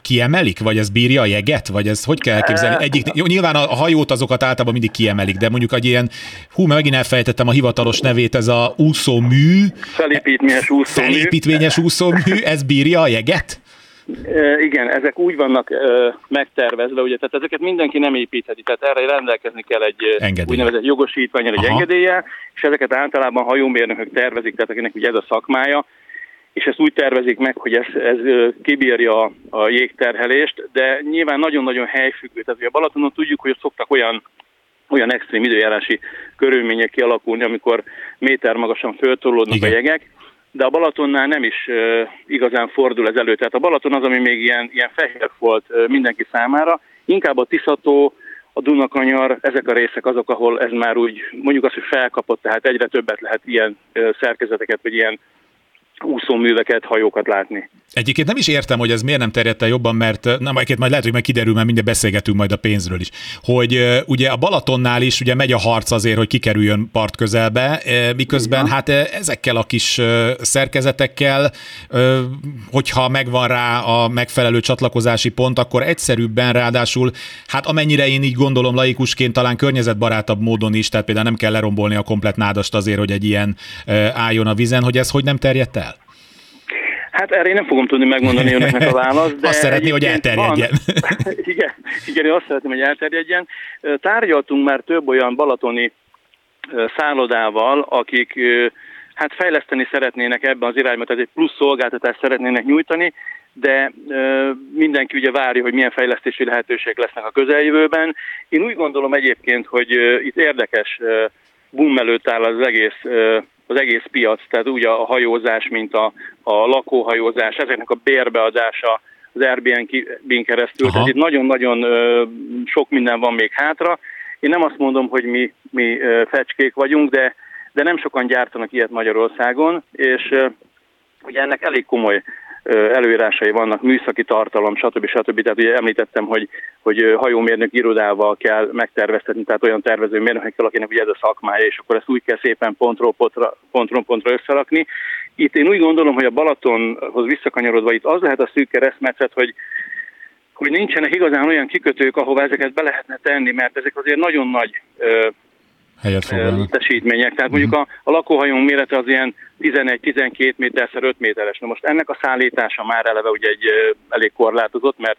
kiemelik, vagy ez bírja a jeget, vagy ez hogy kell elképzelni? Jó, nyilván a hajót azokat általában mindig kiemelik, de mondjuk egy ilyen, megint elfejtettem a hivatalos nevét, ez a úszómű. Felépítményes úszómű, ez bírja a jeget? Igen, ezek úgy vannak megtervezve, ugye, tehát ezeket mindenki nem építheti, tehát erre rendelkezni kell egy úgynevezett jogosítvánnyal, egy engedéllyel, és ezeket általában hajómérnökök tervezik, tehát akinek ugye ez a szakmája, és ezt úgy tervezik meg, hogy ez kibírja a jégterhelést, de nyilván nagyon-nagyon helyfüggő, tehát ugye Balatonon tudjuk, hogy szoktak olyan extrém időjárási körülmények kialakulni, amikor méter magasan föltorlódnak a jegek, de a Balatonnál nem is igazán fordul ez elő. Tehát a Balaton az, ami még ilyen fehér volt mindenki számára. Inkább a Tisza-tó, a Dunakanyar, ezek a részek azok, ahol ez már úgy, mondjuk az, hogy felkapott, tehát egyre többet lehet ilyen szerkezeteket, vagy ilyen úszóműveket, hajókat látni. Egyébként nem is értem, hogy ez miért nem terjedt el jobban, mert na, majd lehet, hogy meg kiderül, mert mindjárt beszélgetünk majd a pénzről is. Hogy ugye a Balatonnál is ugye megy a harc azért, hogy kikerüljön part közelbe, miközben hát ezekkel a kis szerkezetekkel, hogyha megvan rá a megfelelő csatlakozási pont, akkor egyszerűbben ráadásul, hát amennyire én így gondolom laikusként, talán környezetbarátabb módon is, tehát például nem kell lerombolni a komplett nádast azért, hogy egy ilyen álljon a vízen, hogy ez hogy nem terjedt el? Hát erre én nem fogom tudni megmondani önöknek a választ. De azt szeretné, hogy elterjedjen. Igen, én azt szeretném, hogy elterjedjen. Tárgyaltunk már több olyan balatoni szállodával, akik hát fejleszteni szeretnének ebben az irányban, tehát egy plusz szolgáltatást szeretnének nyújtani, de mindenki ugye várja, hogy milyen fejlesztési lehetőségek lesznek a közeljövőben. Én úgy gondolom egyébként, hogy itt érdekes boom előtt áll az egész piac, tehát úgy a hajózás, mint a lakóhajózás, ezeknek a bérbeadása az Airbnb-n keresztül, tehát itt nagyon-nagyon sok minden van még hátra. Én nem azt mondom, hogy mi fecskék vagyunk, de nem sokan gyártanak ilyet Magyarországon, és ugye ennek elég komoly előírásai vannak, műszaki tartalom, stb. Tehát ugye említettem, hogy hajómérnök irodával kell megterveztetni, tehát olyan tervezőmérnökkel, akinek ugye ez a szakmája, és akkor ezt úgy kell szépen pontról pontra összerakni. Itt én úgy gondolom, hogy a Balatonhoz visszakanyarodva itt az lehet a szűk keresztmetszet, hogy nincsenek igazán olyan kikötők, ahova ezeket be lehetne tenni, mert ezek azért nagyon nagy létesítmények. Tehát mondjuk a lakóhajón mérete az ilyen 11-12 méterszer 5 méteres. Na most ennek a szállítása már eleve ugye egy elég korlátozott, mert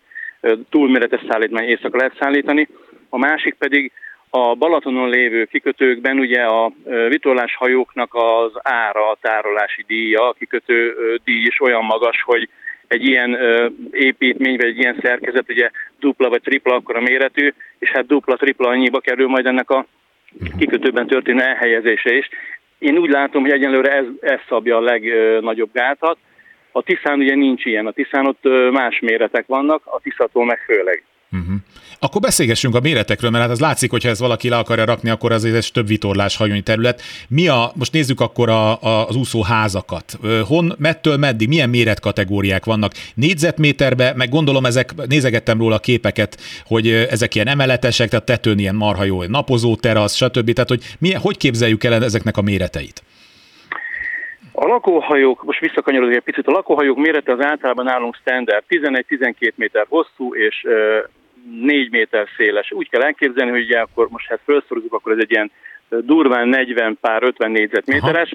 túlméretes szállítmány éjszaka lehet szállítani. A másik pedig a Balatonon lévő kikötőkben ugye a vitorláshajóknak az ára, a tárolási díja, a kikötő díj is olyan magas, hogy egy ilyen építmény, vagy egy ilyen szerkezet ugye dupla vagy tripla akkor a méretű, és hát dupla-tripla annyiba kerül majd ennek a kikötőben történő elhelyezése is. Én úgy látom, hogy egyenlőre ez szabja a legnagyobb gátat. A Tiszán ugye nincs ilyen, a Tiszán ott más méretek vannak, a Tiszától meg főleg. Akkor beszélgessünk a méretekről, mert hát az látszik, hogyha ez valaki le akarja rakni, akkor azért ez több vitorlás hajónyi terület. Most nézzük akkor az úszóházakat. Mettől meddig, milyen méretkategóriák vannak? Négyzetméterbe, meg gondolom nézegettem róla a képeket, hogy ezek ilyen emeletesek, tehát tetőn ilyen marha jó napozó terasz, stb. Tehát hogy képzeljük el ezeknek a méreteit? A lakóhajók, most visszakanyarodok egy picit, a lakóhajók mérete az általában nálunk standard, 11-12 méter hosszú és 4 méter széles. Úgy kell elképzelni, hogy ugye akkor most hát felszorozzuk, akkor ez egy ilyen durván 40x50 négyzetméteres.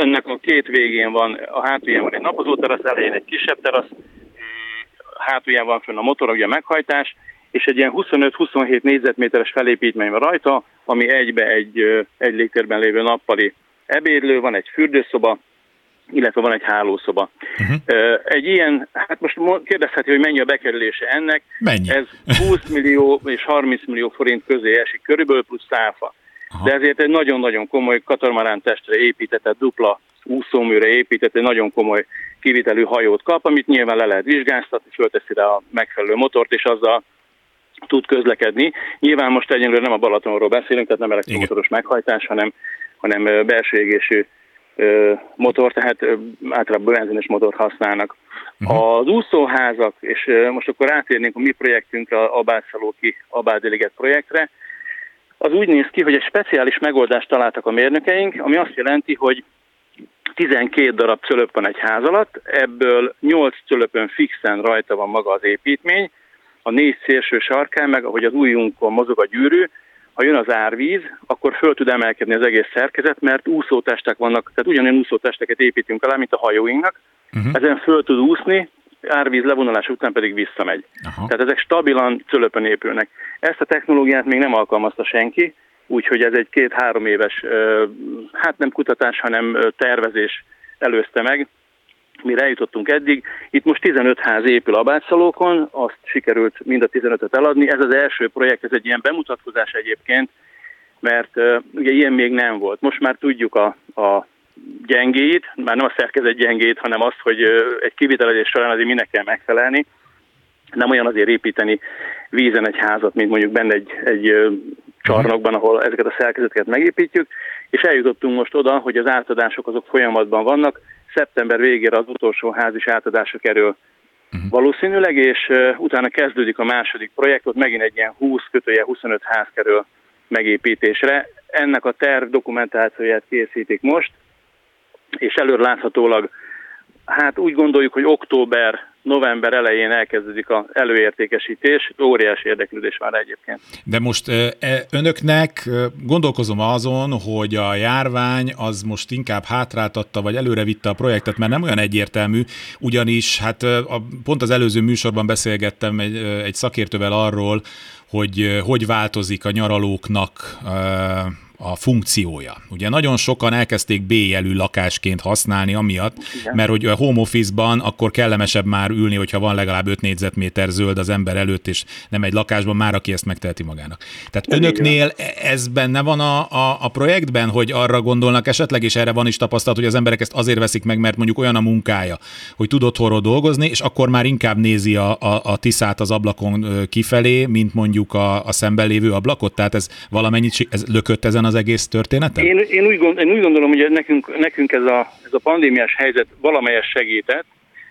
Ennek a két végén van, a hátulján van egy napozó terasz, elején egy kisebb terasz, hátulján van fönn a motor, ugye a meghajtás, és egy ilyen 25-27 négyzetméteres felépítmény van rajta, ami egybe egy légtérben lévő nappali ebédlő, van egy fürdőszoba, illetve van egy hálószoba. Egy ilyen, hát most kérdezheti, hogy mennyi a bekerülése ennek. Mennyi? Ez 20 millió és 30 millió forint közé esik, körülbelül plusz száfa. De ezért egy nagyon-nagyon komoly katamarán testre épített, tehát dupla úszóműre épített, egy nagyon komoly kivitelű hajót kap, amit nyilván le lehet vizsgáztatni, fölteszi rá a megfelelő motort, és azzal tud közlekedni. Nyilván most egyenlőre nem a Balatonról beszélünk, tehát nem elektromotoros meghajtás, hanem belső égésű motor, tehát általában benzines motort használnak. Az úszóházak, és most akkor rátérnénk a mi projektünkre, a Abád-Szalóki Abád-Liget projektre, az úgy néz ki, hogy egy speciális megoldást találtak a mérnökeink, ami azt jelenti, hogy 12 darab cölöp van egy ház alatt, ebből 8 cölöpön fixen rajta van maga az építmény, a 4 szélső sarkán, meg ahogy az ujjunkon mozog a gyűrű, ha jön az árvíz, akkor föl tud emelkedni az egész szerkezet, mert úszótestek vannak, tehát ugyanolyan úszótesteket építünk alá, mint a hajóinknak. Ezen föl tud úszni, árvíz levonulás után pedig visszamegy. Tehát ezek stabilan cölöpön épülnek. Ezt a technológiát még nem alkalmazta senki, úgyhogy ez egy 2-3 éves, hát nem kutatás, hanem tervezés előzte meg. Mi eljutottunk eddig. Itt most 15 ház épül Abád-Szalókon, azt sikerült mind a 15-öt eladni. Ez az első projekt, ez egy ilyen bemutatkozás egyébként, mert ugye ilyen még nem volt. Most már tudjuk a gyengéit, már nem a szerkezet gyengéit, hanem azt, hogy egy kivitelezés során azért minek kell megfelelni. Nem olyan azért építeni vízen egy házat, mint mondjuk benne egy csarnokban, ahol ezeket a szerkezeteket megépítjük, és eljutottunk most oda, hogy az átadások azok folyamatban vannak, szeptember végére az utolsó ház is átadásra kerül valószínűleg, és utána kezdődik a második projekt, ott megint egy ilyen 20-25 ház kerül megépítésre. Ennek a terv dokumentációját készítik most, és előre láthatólag, hát úgy gondoljuk, hogy október-november elején elkezdődik az előértékesítés, óriási érdeklődés van egyébként. De most önöknek gondolkozom azon, hogy a járvány az most inkább hátráltatta, vagy előre vitte a projektet, mert nem olyan egyértelmű, ugyanis hát pont az előző műsorban beszélgettem egy szakértővel arról, hogy változik a nyaralóknak a funkciója. Ugye nagyon sokan elkezdték B-jelű lakásként használni amiatt, mert hogy a home office-ban akkor kellemesebb már ülni, hogyha van legalább 5 négyzetméter zöld az ember előtt, és nem egy lakásban már, aki ezt megteheti magának. Tehát nem önöknél ez benne van a projektben, hogy arra gondolnak esetleg, és erre van is tapasztalat, hogy az emberek ezt azért veszik meg, mert mondjuk olyan a munkája, hogy tud otthonról dolgozni, és akkor már inkább nézi a Tiszát az ablakon kifelé, mint mondjuk a szemben lévő ablakot. Tehát ez valamennyit lökött ezen az egész történeten? Én úgy gondolom, hogy nekünk ez a pandémiás helyzet valamelyest segített.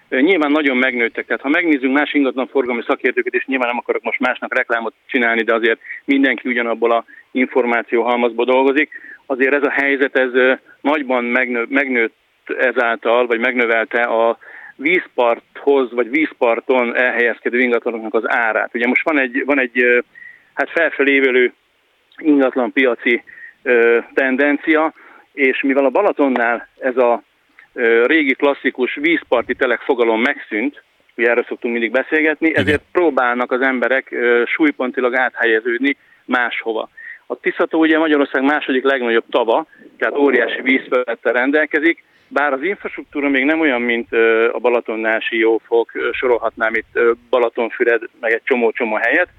Nyilván nagyon megnőttek. Tehát ha megnézzünk más ingatlanforgalmi szakértőket, és nyilván nem akarok most másnak reklámot csinálni, de azért mindenki ugyanabból a információhalmazból dolgozik. Azért ez a helyzet, ez nagyban megnőtt ezáltal, vagy megnövelte a vízparthoz, vagy vízparton elhelyezkedő ingatlanoknak az árát. Ugye most van egy hát felfelé évelő ingatlan piaci tendencia, és mivel a Balatonnál ez a régi klasszikus vízparti telek fogalom megszűnt, ugye erről szoktunk mindig beszélgetni, ezért próbálnak az emberek súlypontilag áthelyeződni máshova. A Tisza-tó ugye Magyarország második legnagyobb tava, tehát óriási vízfelülettel rendelkezik, bár az infrastruktúra még nem olyan, mint a Balatonnál, Siófok, sorolhatnám itt Balatonfüred, meg egy csomó helyet,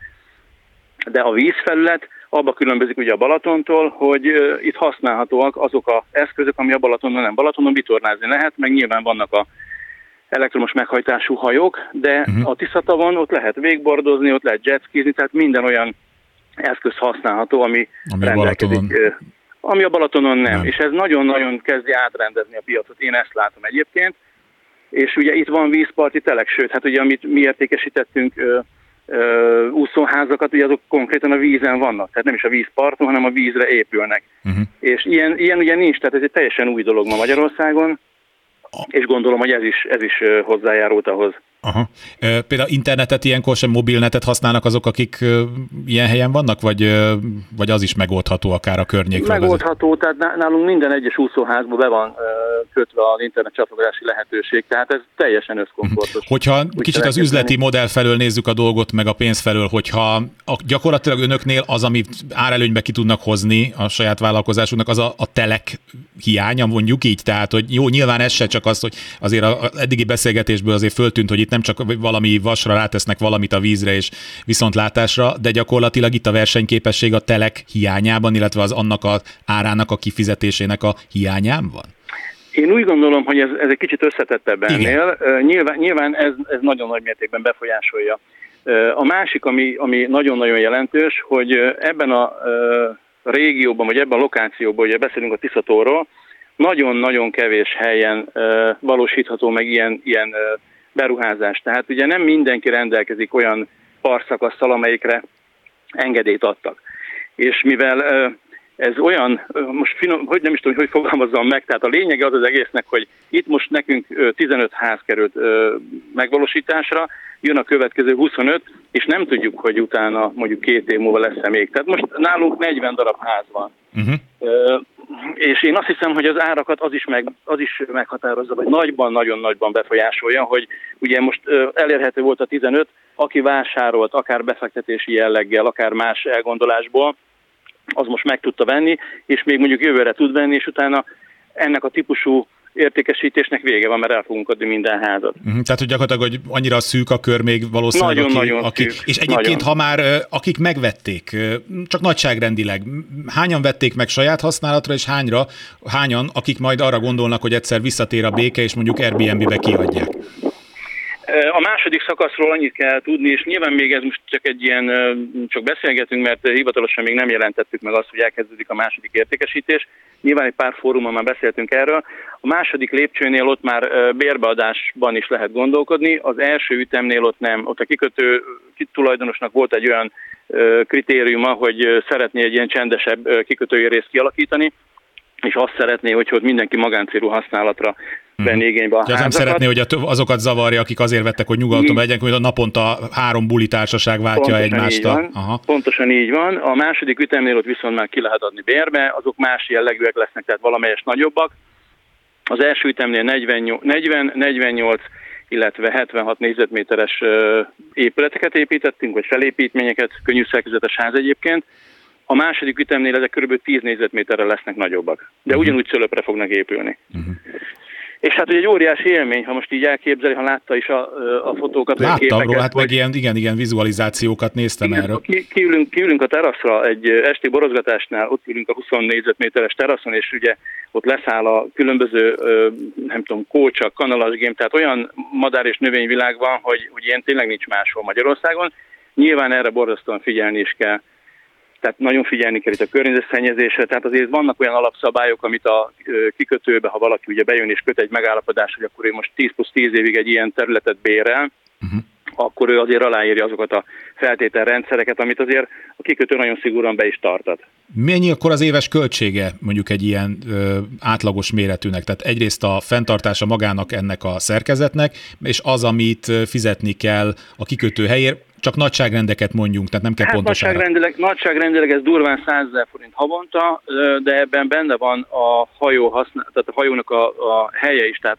de a vízfelület abba különbözik ugye a Balatontól, hogy itt használhatóak azok az eszközök, ami a Balatonnal nem. Balatonon vitornázni lehet, meg nyilván vannak a elektromos meghajtású hajók, de a Tisza-tavon ott lehet végbordozni, ott lehet jetskizni, tehát minden olyan eszköz használható, ami rendelkezik. Ami a Balatonon nem. És ez nagyon-nagyon kezdi átrendezni a piacot. Én ezt látom egyébként. És ugye itt van vízparti telek, sőt, hát ugye amit mi értékesítettünk úszóházakat, ugye azok konkrétan a vízen vannak, tehát nem is a vízparton, hanem a vízre épülnek. És ilyen ugye nincs, tehát ez egy teljesen új dolog ma Magyarországon, és gondolom, hogy ez is hozzájárult ahhoz. Aha. Például internetet ilyenkor sem, mobilnetet használnak azok, akik ilyen helyen vannak, vagy az is megoldható akár a környékről? Megoldható, tehát nálunk minden egyes úszóházban be van kötve az internet csatlakozási lehetőség, tehát ez teljesen összkomfortos. Hogyha kicsit az üzleti modell felől nézzük a dolgot, meg a pénz felől, hogyha gyakorlatilag önöknél az, amit árelőnybe ki tudnak hozni a saját vállalkozásuknak, az a telek hiánya, mondjuk így, tehát hogy jó, nyilván ez se csak az, hogy azért az eddigi beszélgetésből azért föltűnt, hogy itt nem csak valami vasra rátesznek valamit a vízre és viszontlátásra, de gyakorlatilag itt a versenyképesség a telek hiányában, illetve az annak az árának a kifizetésének a hiányában van? Én úgy gondolom, hogy ez egy kicsit összetettebb ennél. Nyilván ez nagyon nagy mértékben befolyásolja. A másik, ami nagyon-nagyon jelentős, hogy ebben a régióban, vagy ebben a lokációban, ugye beszélünk a Tisza-tóról, nagyon-nagyon kevés helyen valósítható meg ilyen beruházás. Tehát ugye nem mindenki rendelkezik olyan partszakasszal, amelyikre engedélyt adtak. És mivel ez olyan, most finom, hogy nem is tudom, hogy fogalmazzam meg, tehát a lényege az egésznek, hogy itt most nekünk 15 ház került megvalósításra, jön a következő 25, és nem tudjuk, hogy utána mondjuk 2 év múlva lesz-e még. Tehát most nálunk 40 darab ház van. És én azt hiszem, hogy az árakat az is meghatározza, vagy nagyban, nagyon nagyban befolyásolja, hogy ugye most elérhető volt a 15, aki vásárolt, akár befektetési jelleggel, akár más elgondolásból, az most meg tudta venni, és még mondjuk jövőre tud venni, és utána ennek a típusú értékesítésnek vége van, mert el fogunk adni minden házat. Tehát, hogy gyakorlatilag, hogy annyira szűk a kör még valószínűleg. Nagyon szűk. És egyébként, ha már akik megvették, csak nagyságrendileg, hányan vették meg saját használatra, és hányan, akik majd arra gondolnak, hogy egyszer visszatér a béke, és mondjuk Airbnb-be kiadják? A második szakaszról annyit kell tudni, és nyilván még ez most csak egy ilyen, csak beszélgetünk, mert hivatalosan még nem jelentettük meg azt, hogy elkezdődik a második értékesítés. Nyilván egy pár fórumon már beszéltünk erről. A második lépcsőnél ott már bérbeadásban is lehet gondolkodni, az első ütemnél ott nem. Ott a kikötő tulajdonosnak volt egy olyan kritériuma, hogy szeretné egy ilyen csendesebb kikötői részt kialakítani, és azt szeretné, hogy ott mindenki magáncélú használatra venni igénybe a házakat. Nem szeretné, hogy azokat zavarja, akik azért vettek, hogy nyugalton vegyenek, hogy a naponta három bulitársaság váltja egymást. Pontosan így van. A második ütemnél ott viszont már ki lehet adni bérbe, azok más jellegűek lesznek, tehát valamelyest nagyobbak. Az első ütemnél 40-48, illetve 76 négyzetméteres épületeket építettünk, vagy felépítményeket, könnyű szerkezetes ház egyébként. A második ütemnél ezek kb. 10 négyzetméterre lesznek nagyobbak, de ugyanúgy szölöpre fognak épülni. Uh-huh. És hát ugye egy óriási élmény, ha most így elképzeli, ha látta is a fotókat. Láttam róla, hát meg ilyen, igen, vizualizációkat néztem erről. Kiülünk a teraszra egy esti borozgatásnál, ott ülünk a 20 négyzetméteres teraszon, és ugye ott leszáll a különböző, nem tudom, kócsak, kanalasgém, tehát olyan madár és növényvilág van, hogy ilyen tényleg nincs máshol Magyarországon. Nyilván erre borzasztóan figyelni is kell. Tehát nagyon figyelni kell itt a környezetszennyezésre, tehát azért vannak olyan alapszabályok, amit a kikötőbe, ha valaki ugye bejön és köt egy megállapodást, hogy akkor ő most 10 plusz 10 évig egy ilyen területet bérel, akkor ő azért aláírja azokat a feltételrendszereket, amit azért a kikötő nagyon szigorúan be is tartat. Mennyi akkor az éves költsége mondjuk egy ilyen átlagos méretűnek? Tehát egyrészt a fenntartása magának ennek a szerkezetnek, és az, amit fizetni kell a kikötő helyért, csak nagyságrendeket mondjunk, tehát nem kell pontosan. Nagyságrendileg ez durván 100 000 forint havonta, de ebben benne van a hajó tehát a hajónak a helye is, tehát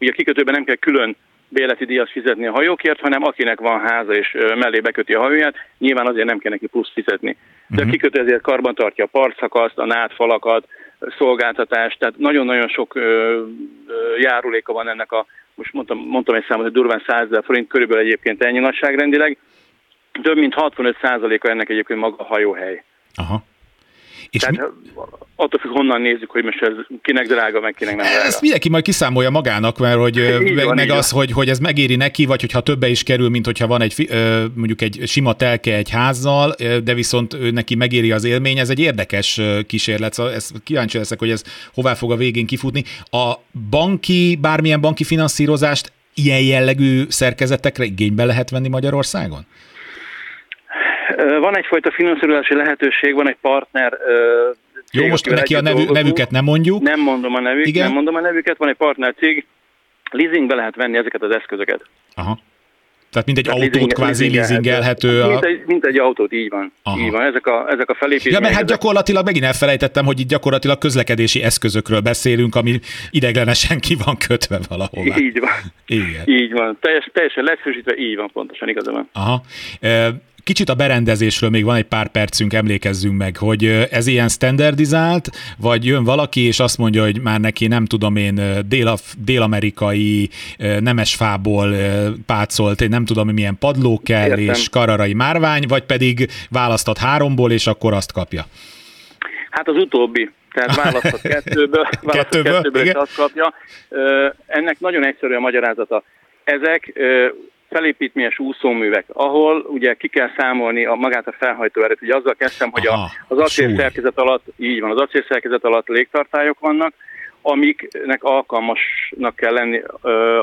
ugye a kikötőben nem kell külön bérleti díjat fizetni a hajókért, hanem akinek van háza és mellé beköti a hajóját, nyilván azért nem kell neki plusz fizetni. De a kikötő ezért karban tartja a partszakaszt, a nádfalakat, szolgáltatást, tehát nagyon-nagyon sok járuléka van ennek a, most mondtam egy számot, hogy durván 100 000 forint, körülbelül egyébként ennyi nagyságrendileg. Több mint 65%-a ennek egyébként maga a hajóhely. Aha. És tehát attól függ, honnan nézzük, hogy most ez kinek drága, meg kinek nem drága. Ezt mindenki majd kiszámolja magának, mert hogy hogy ez megéri neki, vagy hogyha többe is kerül, mint hogyha van egy mondjuk egy sima telke egy házzal, de viszont neki megéri az élmény, ez egy érdekes kísérlet, szóval kíváncsi leszek, hogy ez hová fog a végén kifutni. A bármilyen banki finanszírozást ilyen jellegű szerkezetekre igénybe lehet venni Magyarországon? Van egyfajta finanszírozási lehetőség, van egy partner. Jó, most neki a nevüket nem mondjuk. Nem mondom a nevüket, van egy partner cég, leasingbe lehet venni ezeket az eszközöket. Aha. Tehát mindegy autót kvázi leasingelhető. Mindegy autót, így van. Aha. Így van, ezek a felépítmények. Ja, mert hát gyakorlatilag megint elfelejtettem, hogy itt gyakorlatilag közlekedési eszközökről beszélünk, ami ideiglenesen ki van kötve valahol. Így van. Igen. Így van. Teljesen leegyszerűsítve, így van, pontosan igaza van. Aha. Kicsit a berendezésről még van egy pár percünk, emlékezzünk meg, hogy ez ilyen standardizált, vagy jön valaki, és azt mondja, hogy már neki nem tudom én dél-amerikai nemesfából pácolt, én nem tudom, milyen padló kell, és kararai márvány, vagy pedig választhat 3-ból, és akkor azt kapja. Hát az utóbbi. Tehát választott kettőből és azt kapja. Ennek nagyon egyszerű a magyarázata. Ezek felépítményes úszóművek, ahol ugye ki kell számolni magát a felhajtóerőt. Ugye azzal kezdtem, hogy az acélszerkezet alatt, így van, az acélszerkezet alatt légtartályok vannak, amiknek alkalmasnak kell lenni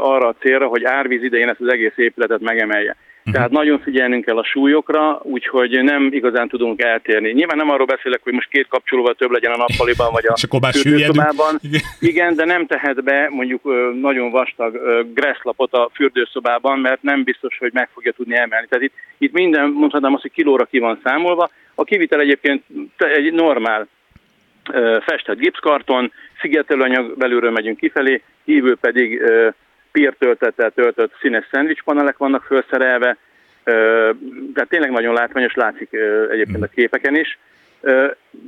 arra a célra, hogy árvíz idején ezt az egész épületet megemelje. Tehát nagyon figyelnünk kell a súlyokra, úgyhogy nem igazán tudunk eltérni. Nyilván nem arról beszélek, hogy most 2 kapcsolóval több legyen a nappaliban, vagy a fürdőszobában. Igen, de nem tehet be mondjuk nagyon vastag gresszlapot a fürdőszobában, mert nem biztos, hogy meg fogja tudni emelni. Tehát itt minden, mondhatnám azt, hogy kilóra ki van számolva. A kivitel egyébként egy normál festett gipszkarton, szigetelőanyag, belülről megyünk kifelé, kívül pedig pírtöltettel töltött színes szendvicspanelek vannak felszerelve, tehát tényleg nagyon látványos, látszik egyébként a képeken is.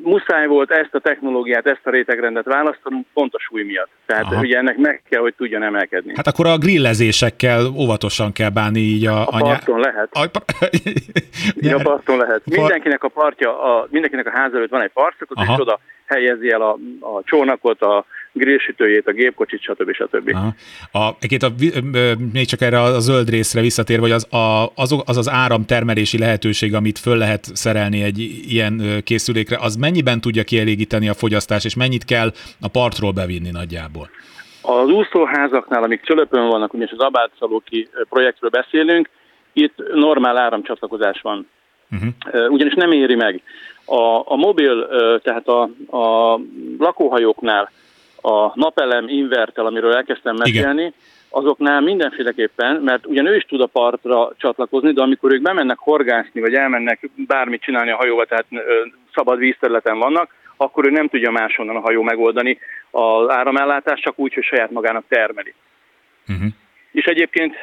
Muszáj volt ezt a technológiát, ezt a rétegrendet választanunk, pont a súly miatt. Tehát ugye ennek meg kell, hogy tudjon emelkedni. Hát akkor a grillezésekkel óvatosan kell bánni így a parton lehet. A parton lehet. Mindenkinek a partja, mindenkinek a ház előtt van egy partszakot, és oda helyezi el a csónakot, a grillsütőjét, a gépkocsit, stb. Stb. Még csak erre a zöld részre visszatér, vagy az áramtermelési lehetőség, amit föl lehet szerelni egy ilyen készülékre, az mennyiben tudja kielégíteni a fogyasztást, és mennyit kell a partról bevinni nagyjából? Az úszóházaknál, amik Csölöpön vannak, ugyanis az Abád-Szalóki projektről beszélünk, itt normál áramcsatlakozás van. Uh-huh. Ugyanis nem éri meg. A mobil, tehát a lakóhajóknál a napelem invertel, amiről elkezdtem mesélni, azoknál mindenféleképpen, mert ugyan ő is tud a partra csatlakozni, de amikor ők bemennek horgászni, vagy elmennek bármit csinálni a hajóval, tehát szabad vízterületen vannak, akkor ő nem tudja máshonnan a hajó megoldani az áramellátást, csak úgy, hogy saját magának termeli. Uh-huh. És egyébként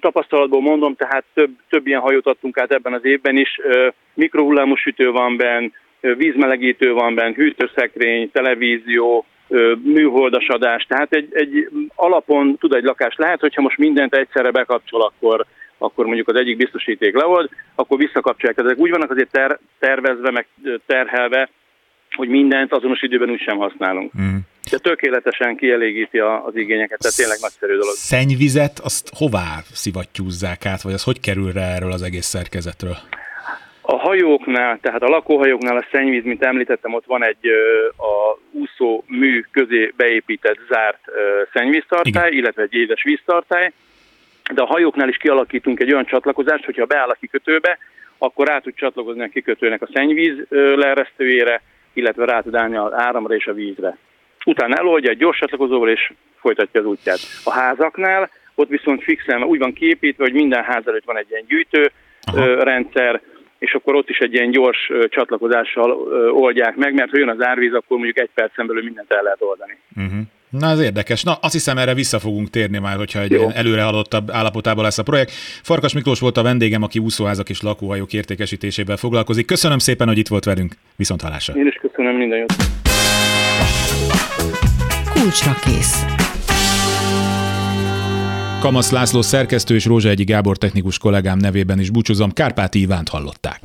tapasztalatból mondom, tehát több ilyen hajót adtunk át ebben az évben is, mikrohullámos sütő van benn, vízmelegítő van benn, hűtőszekrény, televízió, műholdas adás, tehát egy alapon tud egy lakás. Lehet, hogyha most mindent egyszerre bekapcsol, akkor mondjuk az egyik biztosíték leold, akkor visszakapcsolják. Ezek úgy vannak azért tervezve, meg terhelve, hogy mindent azonos időben úgysem használunk. Mm. De tökéletesen kielégíti az igényeket, tehát tényleg nagyszerű dolog. Szennyvizet azt hová szivattyúzzák át, vagy az hogy kerül rá erről az egész szerkezetről? A hajóknál, tehát a lakóhajóknál a szennyvíz, mint említettem, ott van egy a úszó mű közé beépített zárt szennyvíztartály, igen, illetve egy édes víztartály, de a hajóknál is kialakítunk egy olyan csatlakozást, hogyha beáll a kikötőbe, akkor át tud csatlakozni a kikötőnek a szennyvíz leeresztőjére, illetve rá tud állni az áramra és a vízre. Utána eloldja egy gyors csatlakozóval, és folytatja az útját. A házaknál ott viszont fixen úgy van kiépítve, hogy minden ház előtt van egy ilyen gyűjtő rendszer, és akkor ott is egy ilyen gyors csatlakozással oldják meg, mert ha jön az árvíz, akkor mondjuk egy percen belül mindent el lehet oldani. Uh-huh. Na, ez érdekes. Na, azt hiszem, erre vissza fogunk térni már, hogyha egy előre haladottabb állapotában lesz a projekt. Farkas Miklós volt a vendégem, aki úszóházak és lakóhajók értékesítésével foglalkozik. Köszönöm szépen, hogy itt volt velünk. Viszonthallásra. Én is köszönöm, minden jót. Kulcsra kész. Kamasz László szerkesztő és Rózsa Egyi Gábor technikus kollégám nevében is búcsúzom. Kárpáti Ivánt hallották.